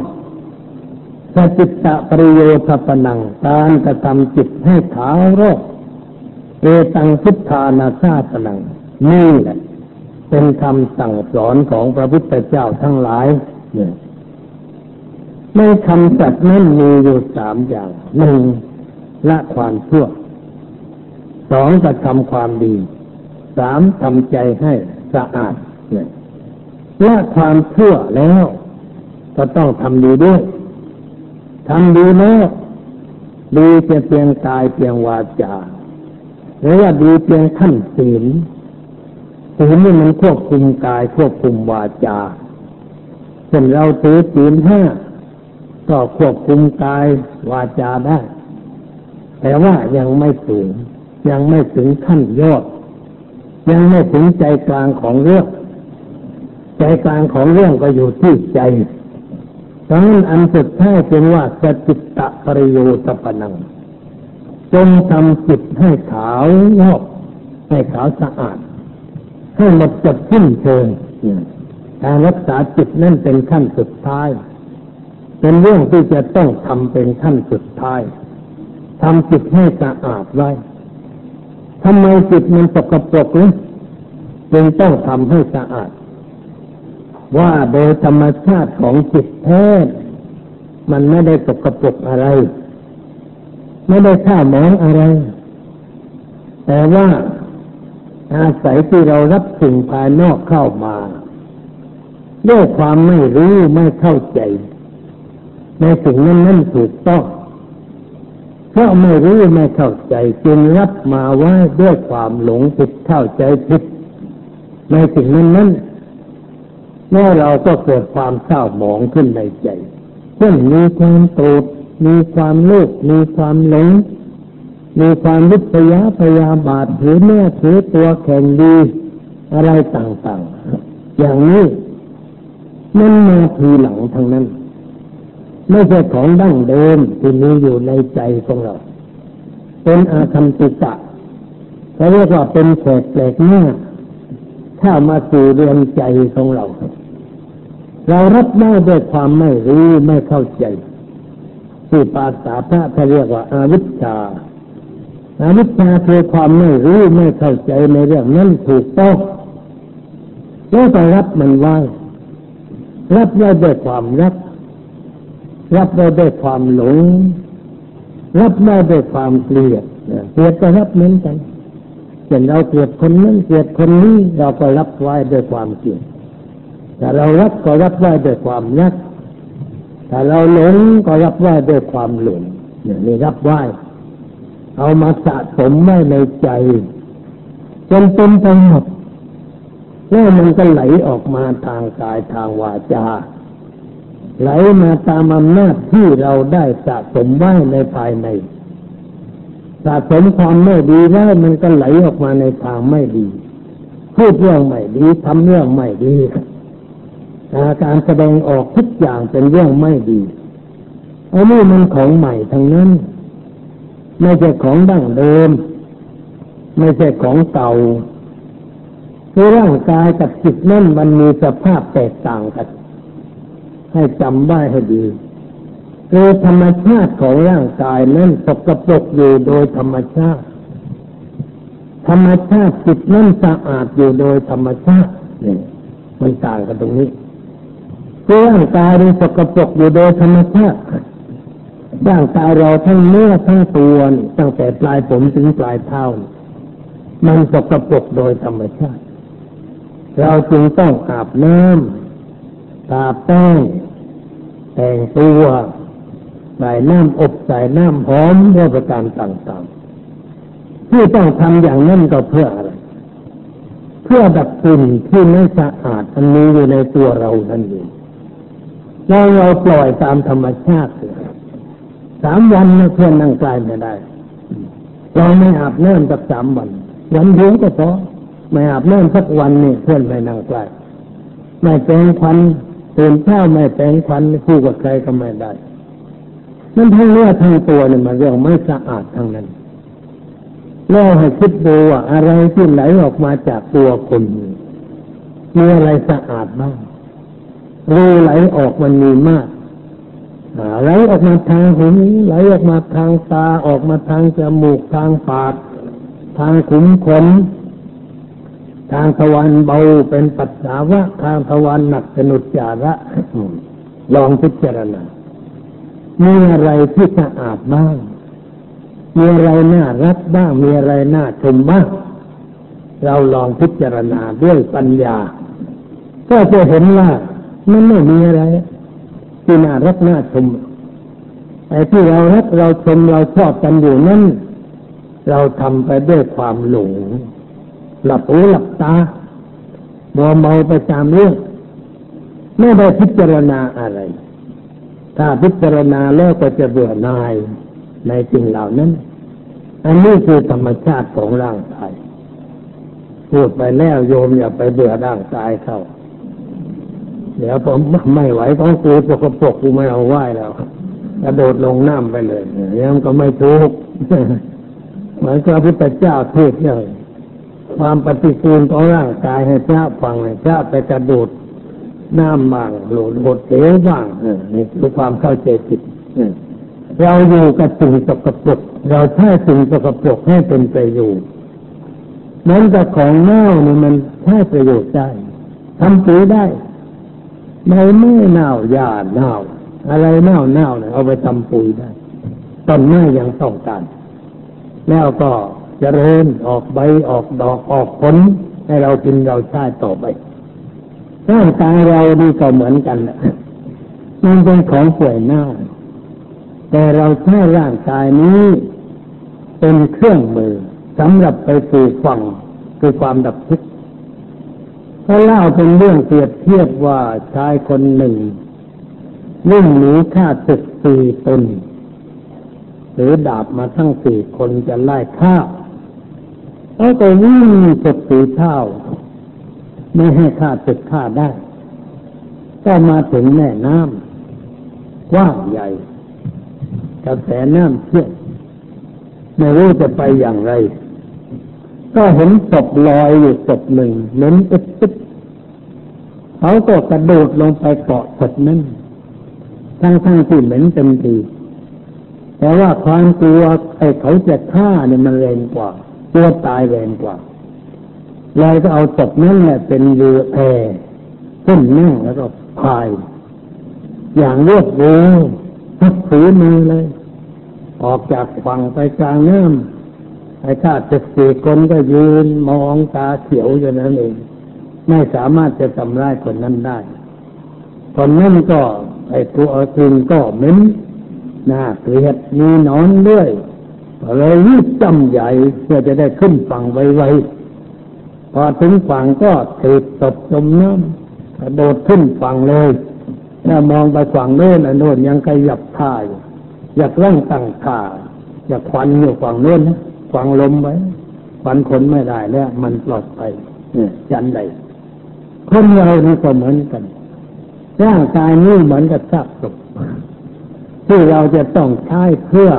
สัจจิตะปริโยทปนังการกระทำจิตให้ขาวรอบเอตังพุทธานาสาสนังนี่แหละเป็นคำสั่งสอนของพระพุทธเจ้าทั้งหลายในคำสัตย์นั้นมีอยู่สามอย่างหนึ่งละความชั่วสองกระทำความดีสามทำใจให้สะอาดละความชั่วแล้วก็ต้องทำดีด้วยทำดีแล้วดีจะเพียงกายเพียงวาจาหรือว่าดีเพียงขั้นศีลศีลนี่มันควบคุมกายควบคุมวาจาเช่นเราถือศีลห้าก็ควบคุมกายวาจาได้แต่ว่ายังไม่ถึงขั้นยอดยังไม่ถึงใจกลางของเรื่องใจกลางของเรื่องก็อยู่ที่ใจดังนั้นอันสุดท้ายเป็นว่าสัจจิตะปริโยทปนังจงทำจิตให้ขาวรอบให้ขาวสะอาดให้หมดจดสิ้นเชิงการรักษาจิตนั่นเป็นขั้นสุดท้ายเป็นเรื่องที่จะต้องทำเป็นขั้นสุดท้าย ทำจิตให้สะอาดไว้ทำไมจิตมันสกปรกเนี่ยจึงต้องทำให้สะอาดว่าโดยธรรมชาติของจิตแท้มันไม่ได้สกปรกอะไรไม่ได้ข้ามองอะไรแต่ว่าอาศัยที่เรารับสิ่งภายนอกเข้ามาด้วยความไม่รู้ไม่เข้าใจในสิ่งนั้นนั่นถูกต้องเพราะไม่รู้ไม่เข้าใจจึงรับมาไว้ด้วยความหลงผิดเข้าใจผิดในสิ่งนั้นนั่นแม้เราก็เกิดความเศร้าหมองขึ้นในใจเช่นมีความโกรธมีความโลภมีความหลงมีความวิทยาพยาบาทถือแม่ถือตัวแข่งดีอะไรต่างๆอย่างนี้มันมาทีหลังทางนั้นไม่ใช่ของดั้งเดิมที่มีอยู่ในใจของเราเป็นอาคัมติกะเขาเรียกว่าเป็นแขกแปลกหน้าเข้ามาสู่เรือนใจของเราเรารับได้ด้วยความไม่รู้ไม่เข้าใจที่ภาษาพระเขาเรียกว่าอวิชชาอวิชชาคือความไม่รู้ไม่เข้าใจในเรื่องนั้นถูกต้องแล้วไปรับมันไว้รับได้ด้วยความรักรับได้ด้วยความหลงรับได้ด้วยความเกลียดเกลียดก็รับเหมือนกันเช่นเราเกลียดคนนั้นเกลียดคนนี้เราก็รับไว้ด้วยความเกลียดแต่เรารักก็รับไว้ด้วยความรักแต่เราหลงก็รับไว้ด้วยความหลงนี่รับไว้เอามาสะสมไว้ในใจจนเต็มไปหมดแล้วมันก็ไหลออกมาทางกายทางวาจาไหลมาตามอำนาจที่เราได้สะสมไว้ในภายในสะสมความไม่ดีไว้มันก็ไหลออกมาในทางไม่ดีพูดเรื่องไม่ดีทำเรื่องไม่ดีการแสดงออกทุกอย่างเป็นเรื่องไม่ดีอันนี้มันของใหม่ทั้งนั้นไม่ใช่ของดั้งเดิมไม่ใช่ของเก่าคือร่างกายกับจิตนั่นมันมีสภาพแตกต่างกันให้จำไว้ให้ดีคือธรรมชาติของร่างกายนั้นสกปรกอยู่โดยธรรมชาติธรรมชาติจิตนั้นสะอาดอยู่โดยธรรมชาตินี่มันต่างกันตรงนี้คือร่างกายมันสกปรกอยู่โดยธรรมชาติร่างกายเราทั้งเนื้อทั้งตัวตั้งแต่ปลายผมถึงปลายเท้ามันสกปรกโดยธรรมชาติเราจึงต้องอาบน้ำทาแป้งแต่งตัวใส่น้ำอบใส่น้ำหอมด้วยประการต่างๆที่ต้องทำอย่างนั้นก็เพื่ออะไรเพื่อดับกลิ่นที่ไม่สะอาดอันนี้อยู่ในตัวเรานั่นเองแล้วเราปล่อยตามธรรมชาติ3 วันนะเพื่อนนั่งกลายไม่ได้เราไม่อาบน้ำสัก3 วันวันเดียวก็พอไม่อาบน้ำสักวันนี่เพื่อนไม่นั่งกลายไม่แปรงฟันตื่นเช้าไม่แปรงฟันคู่กับใครก็ไม่ได้นั่นทั้งเนื้อทั้งตัวเนี่ยมันเรื่องไม่สะอาดทั้งนั้นแล้วให้คิดดูว่าอะไรที่ไหลออกมาจากตัวคนมีอะไรสะอาดบ้างรูไหลออกมันมีมากไหลออกมาทางหูไหลออกมาทางตาออกมาทางจมูกทางปากทางขุมขนทางทวารเบาเป็นปัสสาวะทางทวารหนักเป็นอุจจาระลองพิจารณามีอะไรที่สะอาดบ้างมีอะไรน่ารักบ้างมีอะไรน่าชมบ้างเราลองพิจารณาด้วยปัญญาก็จะเห็นว่ามันไม่มีอะไรที่น่ารักน่าชมไอ้ที่เรารักเราชมเราชอบกันอยู่นั้นเราทำไปด้วยความหลงหลับหูหลับตามัวเมาไปตามเรื่องไม่ได้พิจารณาอะไรถ้าพิจารณาแล้วก็จะเบื่อหน่ายในสิ่งเหล่านั้นอันนี้คือธรรมชาติของร่างกายพูดไปแล้วโยมอย่าไปเบื่อร่างกายเขาเดี๋ยวผมไม่ไหวต้องกูปกปกกูไม่เอาไหวแล้วกระโดดลงน้ำไปเลยเนี่ยมันก็ไม่ถูกเหมือนพระพุทธเจ้าเทศน์เลยความปฏิกูลของร่างกายให้พระฟังให้พระไปกระโดดน้ำบ้างโหลดเหวบ้างนี่คือความเข้าใจผิด เราอยู่กับสิ่งสกปรกเราใช้สิ่งสกปรกให้เป็นประโยชน์นั้นแต่ของเน่านี่มันใช้ประโยชน์ได้ทำปุ๋ยได้ไม่เมื่อเน่าหญ้าเน่าอะไรเน่าเน่าเนี่ยเอาไปทำปุ๋ยได้ต้นไม้ยังต้องการแล้วก็เจริญออกใบออกดอกออกผลให้เรากินเราใช้ต่อไปร่างกายเรานี่ก็เหมือนกันนะมันเป็นของป่วยเน่าแต่เราใช้ร่างกายนี้เป็นเครื่องมือสำหรับไปสู่ฝั่งคือความดับทุกข์ก็เล่าเป็นเรื่องเปรียบเทียบว่าชายคนหนึ่งวิ่งหนีฆ่าศึก4ตนหรือดาบมาทั้ง4คนจะไล่ฆ่าเขาก็วิ่งสุดฝีเท้าไม่ให้ฆ่าศึกฆ่าได้ก็มาถึงแม่น้ำกว้างใหญ่กระแสน้ำเชี่ยวไม่รู้จะไปอย่างไรก็เห็นศพลอยอยู่ศพหนึ่งเหม็นตึ๊บๆเขาก็กระโดดลงไปเกาะศพนั้นทั้งๆที่เหม็นเต็มทีแต่ว่าความกลัวไอ้เขาจะฆ่าเนี่ยมันแรงกว่ากลัวตายแรงกว่าเลยก็เอาศพนั้นแหละเป็นเรือแพขึ้นนั่งแล้วก็พายอย่างรวดเร็วทักถือมือเลยออกจากฝั่งไปกลางน้ำไอ้ข้าศึก4 คนก็ยืนมองตาเขียวอยู่นั่นเองไม่สามารถจะทำร้ายคนนั้นได้คนนั้นก็ไอ้ตัวกลิ่นก็เหม็นน่าเกลียดมีหนอนด้วยก็เลยรีบจำใหญ่เพื่อจะได้ขึ้นฝั่งไวๆพอถึงฝั่งก็ถูกตบจมน้ำกระโดดขึ้นฝั่งเลยแล้วมองไปฝั่งโน้นโน่นยังขยับท่าอยู่อยากร่างตั้งท่าอยากควันอยู่ฝั่งโน้นนะฝั่งลมไว้ควันคนไม่ได้แล้วมันปลอดไปเนี่ยยันใดคนเรานี่ก็เหมือนกันร่างกายนี่เหมือนกับซากศพที่เราจะต้องใช้เพื่อ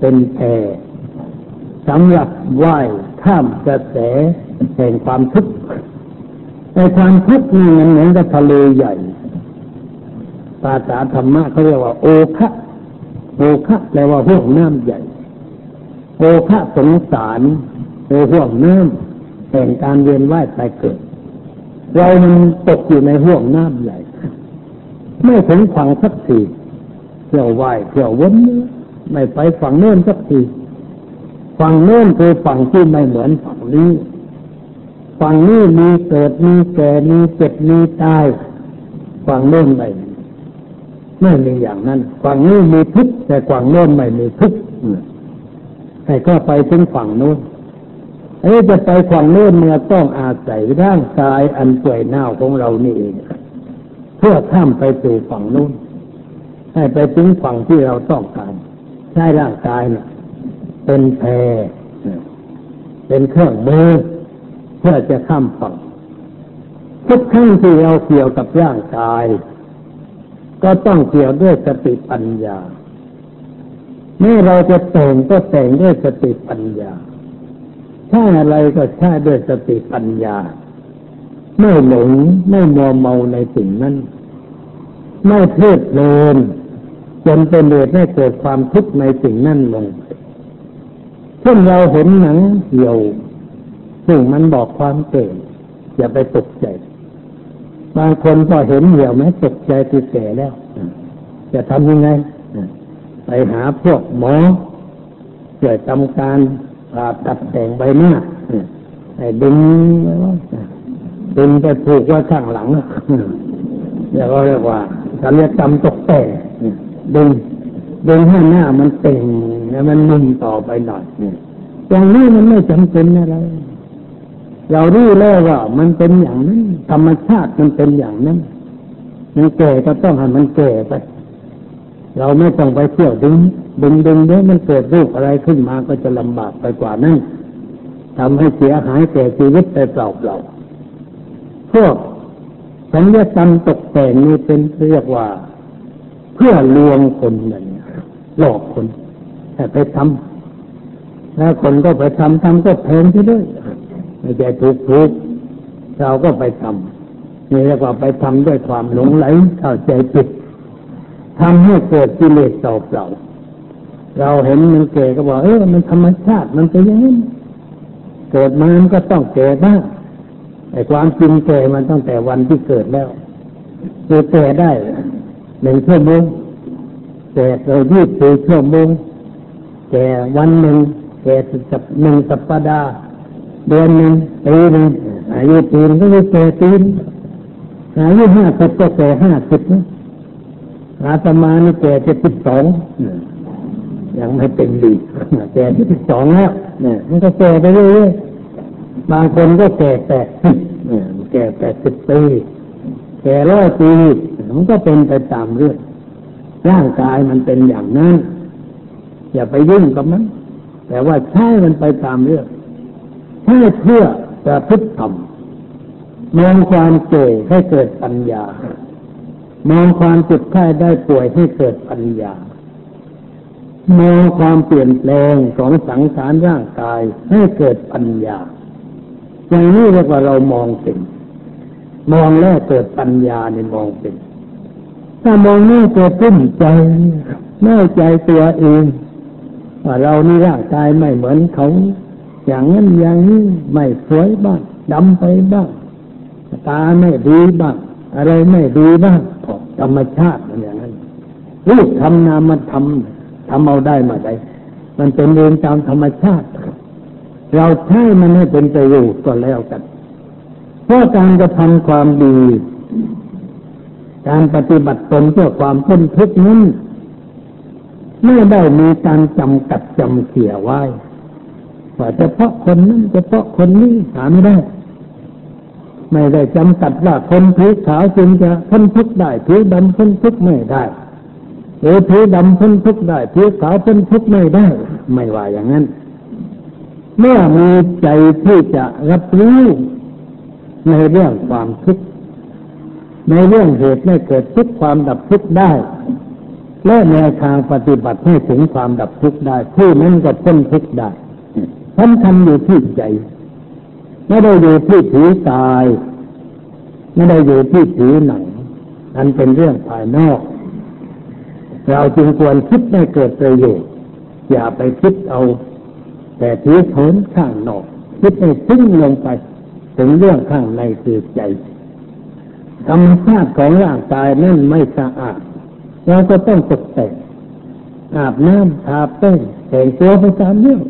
เป็นแพสำหรับว่ายข้ามกระแสแห่งความทุกข์ในความทุกข์นี่มันเหมือนกับทะเลใหญ่ภาษาธรรมะเขาเรียกว่าโอคะโอคะแปลว่าห่วงน้ำใหญ่โอคะสงสารในห่วงน้ำแห่งการเวียนว่ายตายเกิดเรามันตกอยู่ในห่วงน้ำใหญ่ไม่ถึงฝั่งสักทีเที่ยวว่ายเที่ยววนไม่ไปฝั่งโน้นสักทีฝั่งโน้นคือฝั่งที่ไม่เหมือนฝั่งนี้ฝั่งนี้มีเกิดมีแก่มีเจ็บมีตายฝั่งโน้นไม่มีอย่างนั้นฝั่งนี้มีทุกข์แต่ฝั่งโน้นไม่มีทุกข์ให้ก็ไปถึงฝั่งโน้นไอ้จะไปฝั่งโน้นเนี่ยต้องอาศัยร่างกายอันเปื่อยเน่าของเรานี่เองเพื่อข้ามไปสู่ฝั่งโน้นให้ไปถึงฝั่งที่เราต้องการใช้ร่างกายเนี่ยเป็นแพเป็นเครื่องมือเพื่อจะข้ามฝั่งทุกครั้งที่เราเกี่ยวกับร่างกายก็ต้องเกี่ยวด้วยสติปัญญาเมื่อเราจะแต่งก็แต่งด้วยสติปัญญาใช่อะไรก็ใช่ด้วยสติปัญญาไม่หลงไม่มัวเมาในสิ่งนั้นไม่เพลิดเพลินจนเป็นเหตุให้เกิดความทุกข์ในสิ่งนั้นลงเช่นเราเห็นหนังเหี่ยวซึ่งมันบอกความเก่งอย่าไปตกใจบางคนก็เห็นเหี่ยวแม้ตกใจติดแก่แล้วจะทำยังไงไปหาพวกหมอช่วยทำการผ่าตัดแต่งใบหน้าให้ดึงไปผูกไว้ข้างหลังเดี๋ยวก็เรียกว่าศัลยกรรมตกแต่งดึงให้หน้ามันเต่งแล้วมันนุ่มต่อไปหน่อยอย่างนี้มันไม่จำเป็นอะไรเรารู้แล้วว่ามันเป็นอย่างนั้นธรรมชาติมันเป็นอย่างนั้นมันแก่ก็ต้องให้มันแก่ไปเราไม่ต้องไปเที่ยวดึงเดี๋ยวมันเกิดรูปอะไรขึ้นมาก็จะลำบากไปกว่านั้นทำให้เสียหายแก่ชีวิตไปเปล่าๆพวกสัญญกรรมตกแต่งนี่เป็นเรียกว่าเพื่อลวงคนอย่างนี้หลอกคนแต่ไปทำแล้วคนก็ไปทำก็แพงไปด้วยไม่ใช่ถูกเราก็ไปทำนี่เรียกว่าไปทำด้วยความหลงไหลเข้าใจผิดทำให้เกิดกิเลสต่อเรา เราเห็นมันเกิดก็บอกมันธรรมชาติมันเป็นอย่างนี้เกิดมามันก็ต้องแก่บ้างไอ้ความจริงแก่มันตั้งแต่วันที่เกิดแล้วแก่ได้1 ชั่วโมงแก่เรา24 ชั่วโมงแก่วันหนึ่งแก่1 สัปดาห์เดือน 1ปี 1อายุปีนก็เลยแก่ปีนอายุ50ก็แก่50นะอาตมานี่แก่72ยังไม่เป็นดีแก่72แล้วเนี่ยมันก็แก่ไปเรื่อยๆบางคนก็แก่80แก่80 ปีแก่100 ปีมันก็เป็นไปตามเรื่องร่างกายมันเป็นอย่างนั้นอย่าไปยุ่งกับมันแต่ว่าใช้มันไปตามเรื่องใช้เพื่อจะพึกธรรมมองความเจ็บให้เกิดปัญญามองความเจ็บไข้ได้ป่วยให้เกิดปัญญามองความเปลี่ยนแปลงของสังขารร่างกายให้เกิดปัญญาอย่างนี้เรียกว่าเรามองเป็นมองแล้วเกิดปัญญาในมองเป็นถ้ามองนี่เกิดพุ่มใจแน่ใจตัวเองว่าเรานี่ร่างกายไม่เหมือนเขาอย่างนั้นอย่างนี้ไม่สวยบ้างดำไปบ้างตาไม่ดีบ้างอะไรไม่ดีบ้างธรรมชาติอย่างนั้นรูปธรรมนามธรรมทำเอาได้มาได้มันเป็นเองตามธรรมชาติเราใช้มันให้เป็นประโยชน์ก็แล้วกันเพราะการกระทำความดีการปฏิบัติตนเพื่อความพ้นทุกข์นั้นไม่ได้มีการจำกัดจำเขี่ยไว้ว่าเฉพาะคนนั้นเฉพาะคนนี้หาไม่ได้ไม่ได้จำกัดว่าคนผิวขาวจึงจะพ้นทุกข์ได้ผิวดำพ้นทุกข์ไม่ได้หรือผิวดำพ้นทุกข์ได้ผิวขาวพ้นทุกข์ไม่ได้ไม่ว่าอย่างนั้นเมื่อมีใจที่จะรับรู้ในเรื่องความทุกข์ในเรื่องเหตุให้เกิดทุกข์ความดับทุกข์ได้และแนวทางปฏิบัติให้ถึงความดับทุกข์ได้ผู้นั้นก็พ้นทุกข์ได้ท่านทำอยู่ที่ใจไม่ได้อยู่ที่ถือกายไม่ได้อยู่ที่ถือหนังอันเป็นเรื่องภายนอกเราจึงควรคิดให้เกิดประโยชน์อย่าไปคิดเอาแต่ถือโหนข้างนอกคิดให้ซึ้งลงไปถึงเรื่องข้างในคือใจธรรมชาติของร่างกายนั่นไม่สะอาดเราก็ต้องตกแต่งอาบน้ำทาแป้งแต่งตัวไปตามเรื่อง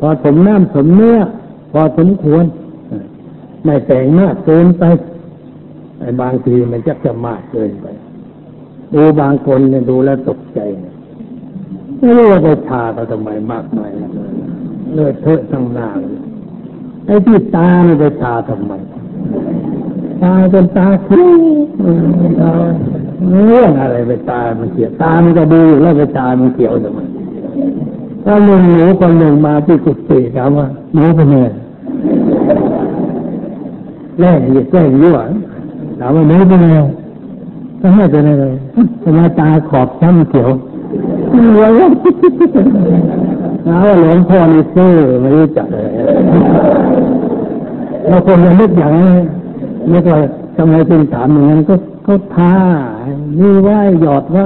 พอสมน้ำสมเนื้อพอสมควรไม่แต่งมากเกินไปบางทีมันจะมากเกินไปดูบางคนเนี่ยดูแล้วตกใจไม่รู้ว่าไปทาเขาทำไมมากมายเลือดเทอะทั้งหน้าไอ้ที่ตาเนี่ยไปทาทำไมตาจนตาคลิ้งเรื่องอะไรไปตามันเขียวตามันก็ดูแล้วไปตามันเขียวทำไมถ้าลุงหนูคนหนึ่งมาที่กุฏิถามว่าหนูเป็นไงแร่หยิบแร่ยั่วถามว่าหนูเป็นไงก็ไม่เป็นไรเลยแต่มาตาขอบช้ำเขียวรวยแล้วถามว่าหลวงพ่อนี่ซื่อไม่รู้จักเลยเราคนนึกอย่างนี้ไม่ก็ทำไมถึงถามอย่างนั้นก็เขาท่านี่ไหวหยอดไหว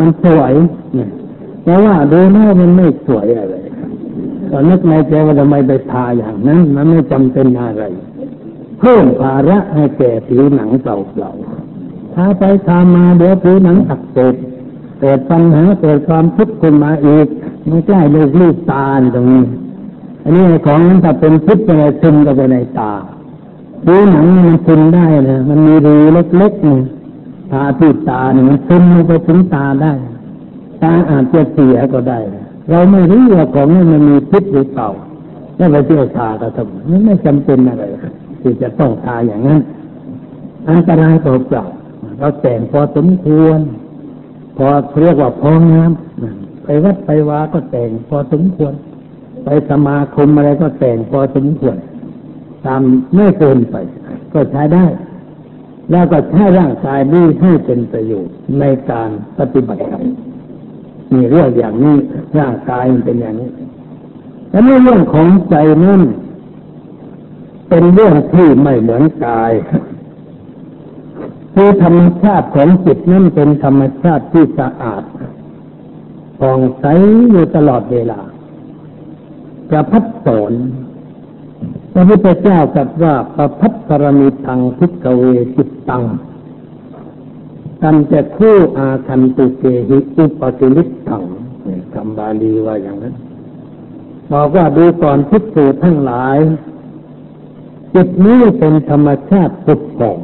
มันสวยเนี่ยเพราะว่าดูหน้ามันไม่สวยอะไรตอนนึกในใจว่าทำไมไปทาอย่างนั้นมันไม่จำเป็นอะไรเพิ่มภาระให้แก่ผิวหนังเปล่าๆทาไปทามาเดี๋ยวผิวหนังอักเสบเกิดปัญหาเกิดความทุกข์ขึ้นมาอีกไม่ใช่เลยลูกตาตรงนี้อันนี้ของนั้นถ้าเป็นพิษอะไรซึมก็ไปในตาผิวหนังมันซึมได้นะมันมีรูเล็กๆเนี่ยทาที่ตาเนี่ยมันซึมลงไปถึงตาได้ตาอาจจะเสียก็ได้เราไม่รู้ว่าของนี่มันมีพิษหรือเปล่าถ้าไปเที่ยวทาก็ทำมันไม่จำเป็นอะไรที่จะต้องทาอย่างนั้นอันตรายเปล่าๆเราแต่งพอสมควรพอเรียกว่าพองามไปวัดไปวาก็แต่งพอสมควรไปสมาคมอะไรก็แต่งพอสมควรตามไม่เกินไปก็ใช้ได้แล้วก็ใช้ร่างกายนี้ให้เป็นประโยชน์ในการปฏิบัติธรรมมีเรื่องอย่างนี้ร่างกายมันเป็นอย่างนี้แต่ในเรื่องของใจนั่นเป็นเรื่องที่ไม่เหมือนกายคือธรรมชาติของจิตนั่นเป็นธรรมชาติที่สะอาด ผ่องใสอยู่ตลอดเวลาประพัดสอนพระพุทธเจ้าตรัสว่าประพัดสรณิทังภิกขเวจิตตังตันจะคู่อาคันตุเกหิอุปกิริถังคำบาลีว่าอย่างนั้นบอกว่าดูก่อนภิกษุทั้งหลายจิตนี้เป็นธรรมชาติผุดผ่อง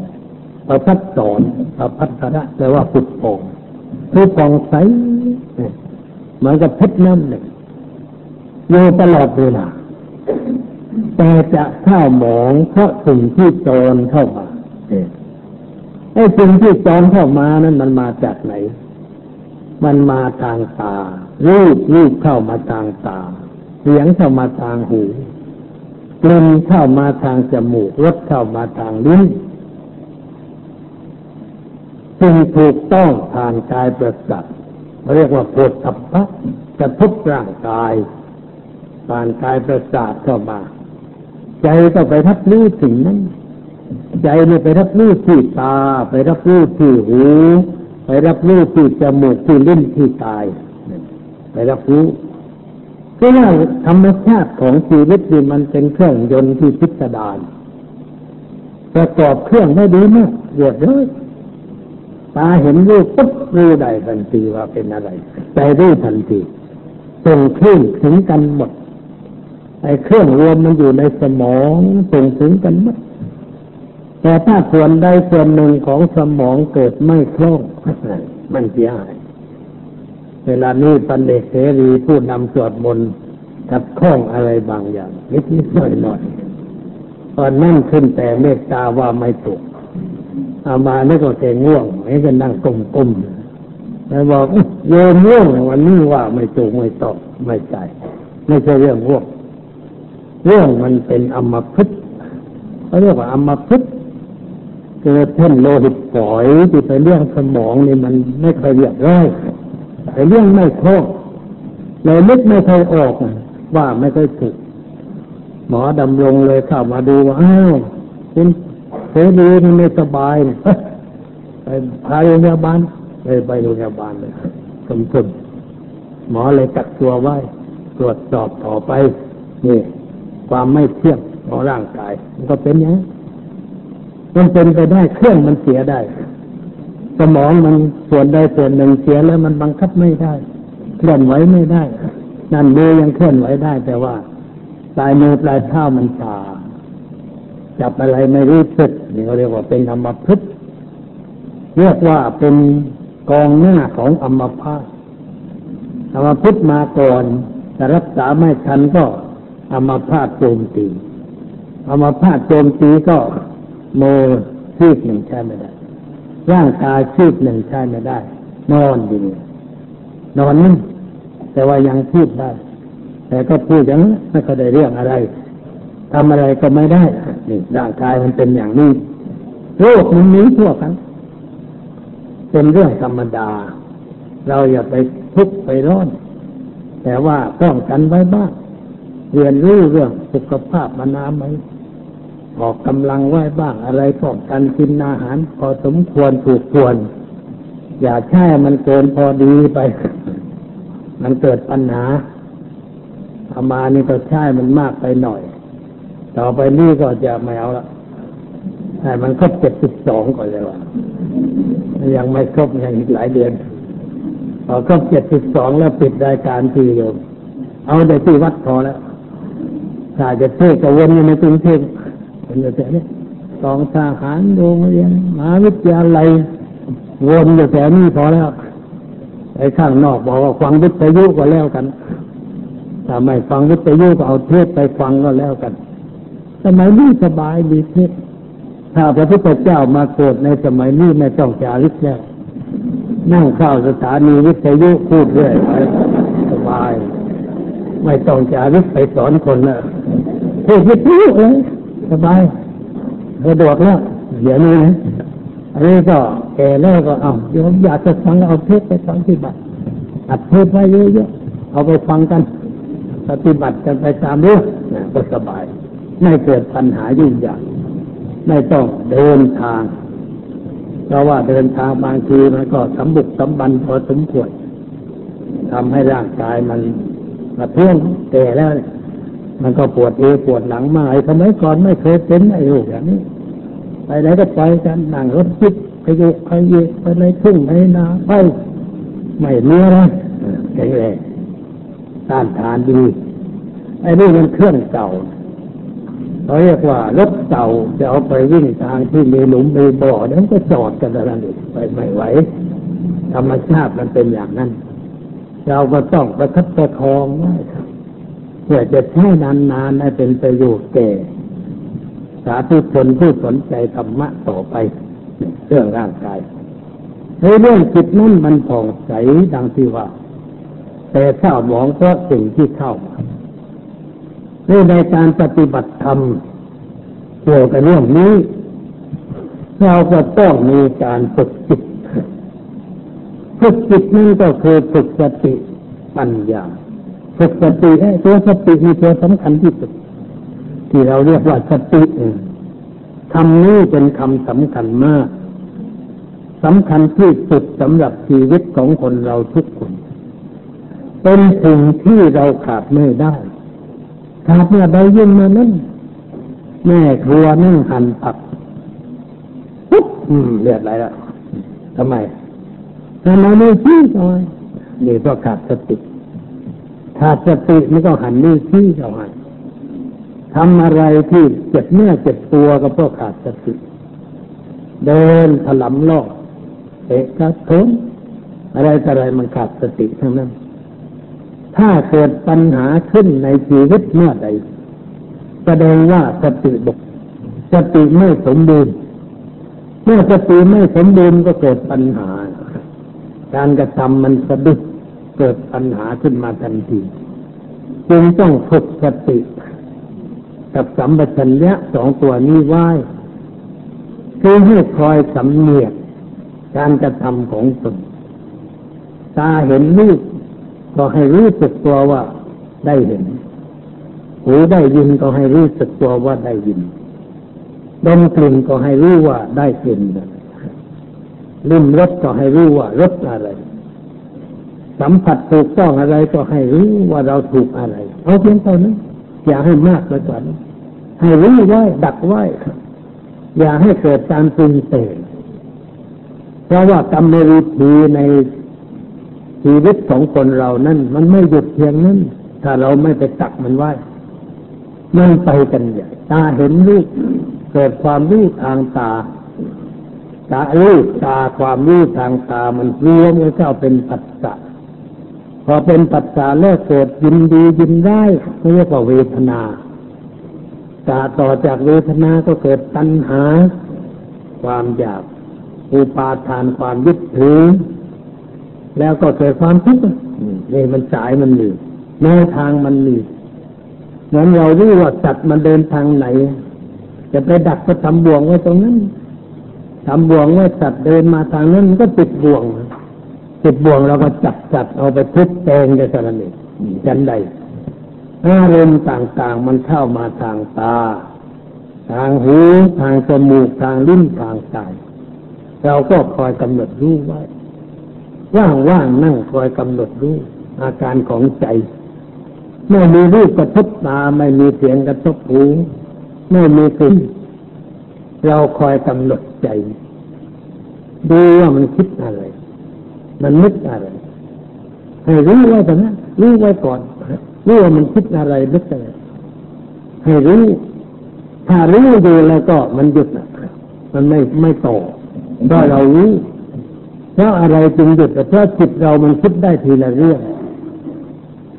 ประพัดสอนประพัดสระแปลว่าผุดผ่องคือผ่องใสเหมือนกับเพชรน้ำหนึ่งอยู่ตลอดเวลาแต่จะเศร้าหมองเพราะสิ่งที่โจรเข้ามาไอ้สิ่งที่โจรเข้ามานั้นมันมาจากไหนมันมาทางตารูปเข้ามาทางตาเสียงเข้ามาทางหูกลิ่นเข้ามาทางจมูกรสเข้ามาทางลิ้นสิ่งถูกต้องทางกายประสาทเรียกว่าโผฏฐัพพะกระทบร่างกายผ่านกายประสาทเข้ามาใจก็ไปรับรู้สิ่งนั้นใจนี่ไปรับรู้ที่ตาไปรับรู้ที่หูไปรับรู้ที่จมูกที่ลิ้นที่กายไปรับรู้เพราะว่าธรรมชาติของชีวิตนี่มันเป็นเครื่องยนต์ที่พิสดารประกอบเครื่องได้ดีมากเรียบร้อยตาเห็นรูปปุ๊บรู้ได้ทันทีว่าเป็นอะไรใจรู้ทันทีส่งคลื่นถึงกันหมดไอ้เครื่องรวมมันอยู่ในสมองส่งถึงกันหมดแต่ถ้าส่วนใดส่วนหนึ่งของสมองเกิดไม่คล่องมันเสียหายเวลานี้ปันเดชเสรีพูดนำสวดมนต์ขัดข้องอะไรบางอย่างนิดหน่อยๆตอนนั่งขึ้นแต่เมตตาว่าไม่ถูกเอามาไม่ก็แกง่วงไม่ก็นั่งก้มๆแล้วบอกโยมง่วงวันนี้ว่าไม่ถูกไม่ต้องไม่ใจไม่ใช่เรื่องง่วงเรื่องมันเป็นอัมพฤกษ์เขาเรียกว่าอัมพฤกษ์เกิดเส้นโลหิตฝอยที่ไปเรื่องสมองนี่มันไม่เคยเรียบร้อยแต่เรื่องไม่คล่องเราลึกไม่เคยออกว่าไม่เคยถูกหมอดำรงเลยเข้ามาดูว่าอ้าวคุณเสรีมันไม่สบายไปพาโรงพยาบาลไปโรงพยาบาลเลยสมหมอเลยกักตัวไว้ตรวจสอบต่อไปนี่ความไม่เที่ยงของร่างกายมันก็เป็นอย่างนี้มันเป็นไปได้เครื่องมันเสียได้สมองมันส่วนใดส่วนหนึ่งเสียแล้วมันบังคับไม่ได้เคลื่อนไหวไม่ได้นั่นมือยังเคลื่อนไหวได้แต่ว่าปลายมือปลายเท้ามันชาจับอะไรไม่รู้สึกนี่เขาเรียกว่าเป็นอัมพฤกษ์เรียกว่าเป็นกองหน้าของอัมพาตอัมพฤกษ์มาก่อนแต่รักษาไม่ทันก็อัมพาตโจมตีอัมพาตโจมตีก็มือซีกหนึ่งใช้ไม่ได้ร่างกายซีกหนึ่งใช้ไม่ได้นอนอยู่นอนนิ่งแต่ว่ายังพูดได้แต่ก็พูดอย่างนั้นไม่ได้เรื่องอะไรทำอะไรก็ไม่ได้นี่ร่างกายมันเป็นอย่างนี้โรคมันมีทั่วกันเป็นเรื่องธรรมดาเราอย่าไปทุกข์ไปร้อนแต่ว่าป้องกันไว้บ้างเรียนรู้เรื่องสุขภาพมนาไหมออกกำลังไว้บ้างอะไรป้องกันกินอาหารพอสมควรถูกควรอย่าใช้มันเกินพอดีไปมันเกิดปัญหาอามานี่ก็ใช้มันมากไปหน่อยต่อไปนี่ก็จะไม่เอาละให้มันครบ72ก่อนเลยว่ายังไม่ครบยังอีกหลายเดือนพอครบ72แล้วปิดรายการทีเดียวเอาได้ที่วัดพอแล้วถ้าจะเทศก็วนอยู่ในกรุงเทพเป็นแต่เนี่ยกองทหารโรงเรียนมหาวิทยาลัยวนอยู่แต่นี่พอแล้วไอ้ข้างนอกบอกว่าฟังวิทยุก็แล้วกันถ้าไม่ฟังวิทยุก็เอาเทศไปฟังก็แล้วกันสมัยนี้สบายดีเทศถ้าพระพุทธเจ้ามาโปรดในสมัยนี้ไม่ต้องจาริกแล้วนั่งเข้าสถานีวิทยุพูดเรื่อยไปสบายไม่ต้องจาริกไปสอนคนนะพูดวิทยุเลยสบายสะดวกแล้วเดี๋ยวนี้นะอันนี้ก็แก่แล้วก็เอาโยมอยากจะฟังเอาเทศไปฟังที่บัดอัดเทศไว้เยอะๆเอาไปฟังกันปฏิบัติกันไปตามเรื่องก็สบายไม่เกิดปัญหายุ่งยากไม่ต้องเดินทางเพราะว่าเดินทางบางทีมันก็สมบุกสมบันพอสมควร ทำให้ร่างกายมันกระเพื่อนแก่แล้วมันก็ปวดเอวปวดหลังมาไอ้สมัยก่อนไม่เคยเป็นไอ้ลูกอย่างนี้ไปไหนก็ไปกันนั่งรถจิ๊บไปโยกไปเยกไปในทุ่งในนาไปไม่เมื่อไรแข็งแรงต้านทานดีไอ้นี่มันเครื่องเก่าเขาเรียกว่ารถเก่าจะเอาไปวิ่งทางที่มีหลุมมีบ่อแล้วก็จอดกันอะไรนี่ไปไม่ไหวธรรมชาติมันเป็นอย่างนั้นเราก็ต้องประคับประคองไว้เพื่อจะใช้นานๆให้เป็นประโยชน์แก่สาธุชนผู้สนใจธรรมะต่อไปเรื่องร่างกายในเรื่องจิตนั้นมันผ่องใสดังที่ว่าแต่เศร้าหมองเพราะสิ่งที่เข้ามาในการปฏิบัติธรรมเกี่ยวกับเรื่องนี้เราก็ต้องมีการฝึกจิตฝึกจิตนั้นก็คือฝึกสติปัญญาฝึกสติตัวสติมีตัวสำคัญที่สุดที่เราเรียกว่าสติคำนี้เป็นคำสำคัญมากสำคัญที่สุดสำหรับชีวิตของคนเราทุกคนเป็นสิ่งที่เราขาดไม่ได้ขาดเมื่อใดยิ่งเมื่อนั้นแม่ครัวนั่งหั่นผักปุ๊บเลือดไหลแล้วทำไมไม่ชี้หน่อยนี่ก็ขาดสติมันก็หันนี่ชี้เอาให้ทำอะไรที่เจ็บเนื้อเจ็บตัวก็เพราะขาดสติเดินถลำลอกเอะกระเทิมอะไรต่ออะไรมันขาดสติทั้งนั้นถ้าเกิดปัญหาขึ้นในชีวิตเมื่อใดแสดงว่าสติบกสติไม่สมบูรณ์เมื่อสติไม่สมบูรณ์ก็เกิดปัญหาการกระทำมันสะดุดเกิดปัญหาขึ้นมาทันทีจึงต้องฝึกสติกับสัมปชัญญะสองตัวนี้ไว้คือให้คอยสำเนียกการกระทำของตนตาเห็นรูปก็ให้รู้สึกตัวว่าได้เห็นหูได้ยินก็ให้รู้สึกตัวว่าได้ยินดมกลิ่นก็ให้รู้ว่าได้กลิ่นลิ้มรสก็ให้รู้ว่ารสอะไรสัมผัสถูกต้องอะไรก็ให้รู้ว่าเราถูกอะไรเอาเพียงเท่านั้นอย่าให้มากเลยก่อนให้รู้ไว้ดักไว้อย่าให้เกิดการปรุงแต่งเพราะว่ากรรมวิธีในชีวิตของคนเรานั้นมันไม่หยุดเพียงนั้นถ้าเราไม่ไปตักมันไว้มันไปกันใหญ่ตาเห็นรูปเกิดความรู้ทางตาความรู้ทางตามันรวมกันเข้าเป็นปัสสะพอเป็นปัสสะแล้วเกิดยินดียินได้เรียกว่าเวทนาต่อจากเวทนาก็เกิดตัณหาความอยากอุปาทานความยึดถือแล้วก็เกิดความทุกข์นี่มันสายมันมีแนวทางมันมีงั้นเรารู้ว่าสัตว์มันเดินทางไหนจะไปดักก็ทำบ่วงไว้ตรงนั้นทำบ่วงไว้สัตว์เดินมาทางนั้นก็ติดบ่วงเราก็จับสัตว์เอาไปทุบแตงได้ขนาดนี้ชั้นใดอารมณ์ต่างๆมันเข้ามาทางตาทางหูทางจมูกทางลิ้นทางกายเราก็คอยกำหนดรู้ไว้ว่างๆนั่งคอยกำหนดรู้อาการของใจไม่มีรูปกระทบตาไม่มีเสียงกระทบหูไม่มีกลิ่นเราคอยกำหนดใจดูว่ามันคิดอะไรมันนึกอะไรให้รู้ไว้ก่อนนะรู้ไว้ก่อนรู้ว่ามันคิดอะไรนึกอะไรให้รู้ถ้ารู้ดูแล้วก็มันหยุดมันไม่ต่อเพราะเรารู้แล้วอะไรจึงหยุดเพราะจิตเรามันคิดได้ทีละเรื่อง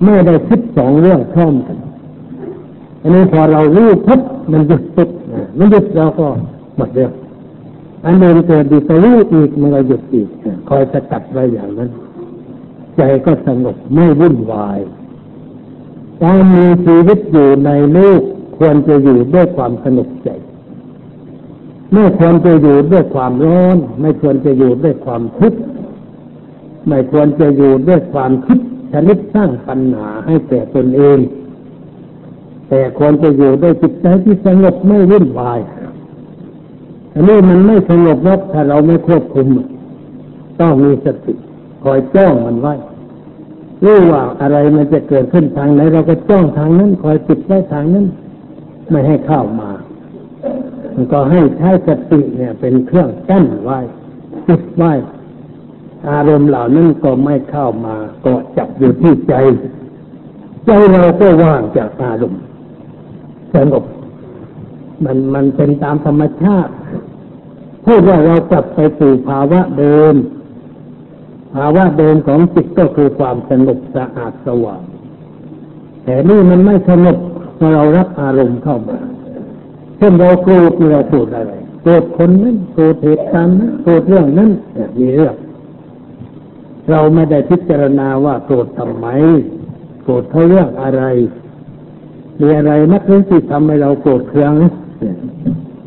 ไม่ได้คิดสองเรื่องพร้อมกันอันนี้พอเรารู้ปุ๊บมันหยุดปุ๊บมันหยุดเราก็หมดเรื่องอันเดิมเกิดดีไปรู้อีกมันก็หยุดอีกคอยสกัดไว้อย่างนั้นใจก็สงบไม่วุ่นวายการมีชีวิตอยู่ในโลกควรจะอยู่ด้วยความสงบใจไม่ควรจะอยู่ด้วยความร้อนไม่ควรจะอยู่ด้วยความทุกข์ไม่ควรจะอยู่ด้วยความคิดชนิดสร้างปัญหาให้แก่ตนเองแต่ควรจะอยู่ด้วยจิตใจที่สงบไม่วุ่นวายอันนี้มันไม่สงบหรอกถ้าเราไม่ควบคุมต้องมีสติคอยจ้องมันไว้ รู้ว่าอะไรมันจะเกิดขึ้นทางไหนเราก็จ้องทางนั้นคอยปิดไว้ทางนั้นไม่ให้เข้ามามันก็ให้ใช้สติเนี่ยเป็นเครื่องกั้นไว้ปิดไว้อารมณ์เหล่านั้นก็ไม่เข้ามาก็จับอยู่ที่ใจใจเราก็ว่างจากอารมณ์สงบมันเป็นตามธรรมชาติพูดว่าเรากลับไปสู่ภาวะเดิมของจิตก็คือความสงบสะอาดสว่างแต่นี่มันไม่สงบเมื่อเรารับอารมณ์เข้ามาเช่นเราโกรธเราโกรธอะไรโกรธคนนั้นโกรธเหตุการณ์นั้นโกรธเรื่องนั้นมีเรื่องเราไม่ได้พิจารณาว่าโกรธทำไมโกรธเพราะเรื่องอะไรมีอะไรมักที่ทำให้เราโกรธเคือง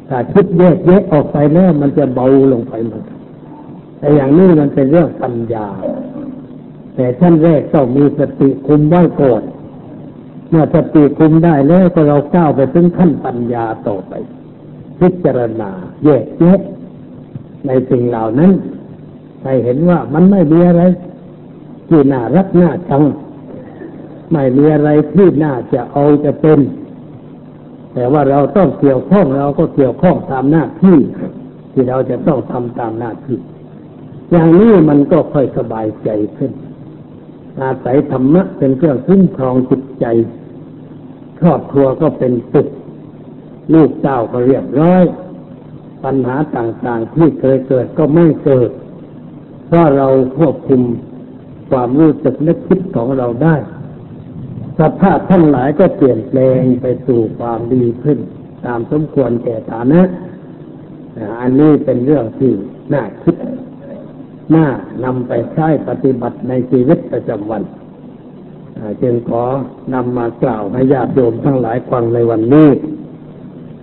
ถ้าคิดแยกแยะออกไปแล้วมันจะเบาลงไปหมดแต่อย่างนี้มันเป็นเรื่องปัญญาแต่ขั้นแรกต้องมีสติคุมไว้ก่อนเมื่อสติคุมได้แล้วก็เราก้าวไปถึงขั้นปัญญาต่อไปพิจารณาแยกแยะในสิ่งเหล่านั้นให้เห็นว่ามันไม่มีอะไรที่น่ารักน่าชังไม่มีอะไรที่น่าจะเอาจะเป็นแต่ว่าเราต้องเกี่ยวข้องเราก็เกี่ยวข้องตามหน้าที่ที่เราจะต้องทำตามหน้าที่อย่างนี้มันก็ค่อยสบายใจขึ้นอาศัยธรรมะเป็นเครื่องคุ้มครองจิตใจครอบครัวก็เป็นสุขลูกเต้าก็เรียบร้อยปัญหาต่างๆที่เคยเกิดก็ไม่เกิดเพราะเราควบคุมความรู้สึกนึกคิดของเราได้สภาพทั้งหลายก็เปลี่ยนแปลงไปสู่ความดีขึ้นตามสมควรแก่ฐานะอันนี้เป็นเรื่องที่น่าคิดน่านำไปใช้ปฏิบัติในชีวิตประจำวันจึงขอนำมากล่าวให้ญาติโยมทั้งหลายฟังในวันนี้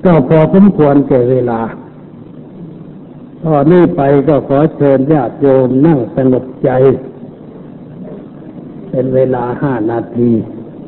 ก็พอสมควรแก่เวลาตอนนี้ไปก็ขอเชิญญาติโยมนั่งสงบใจเป็นเวลา5 นาที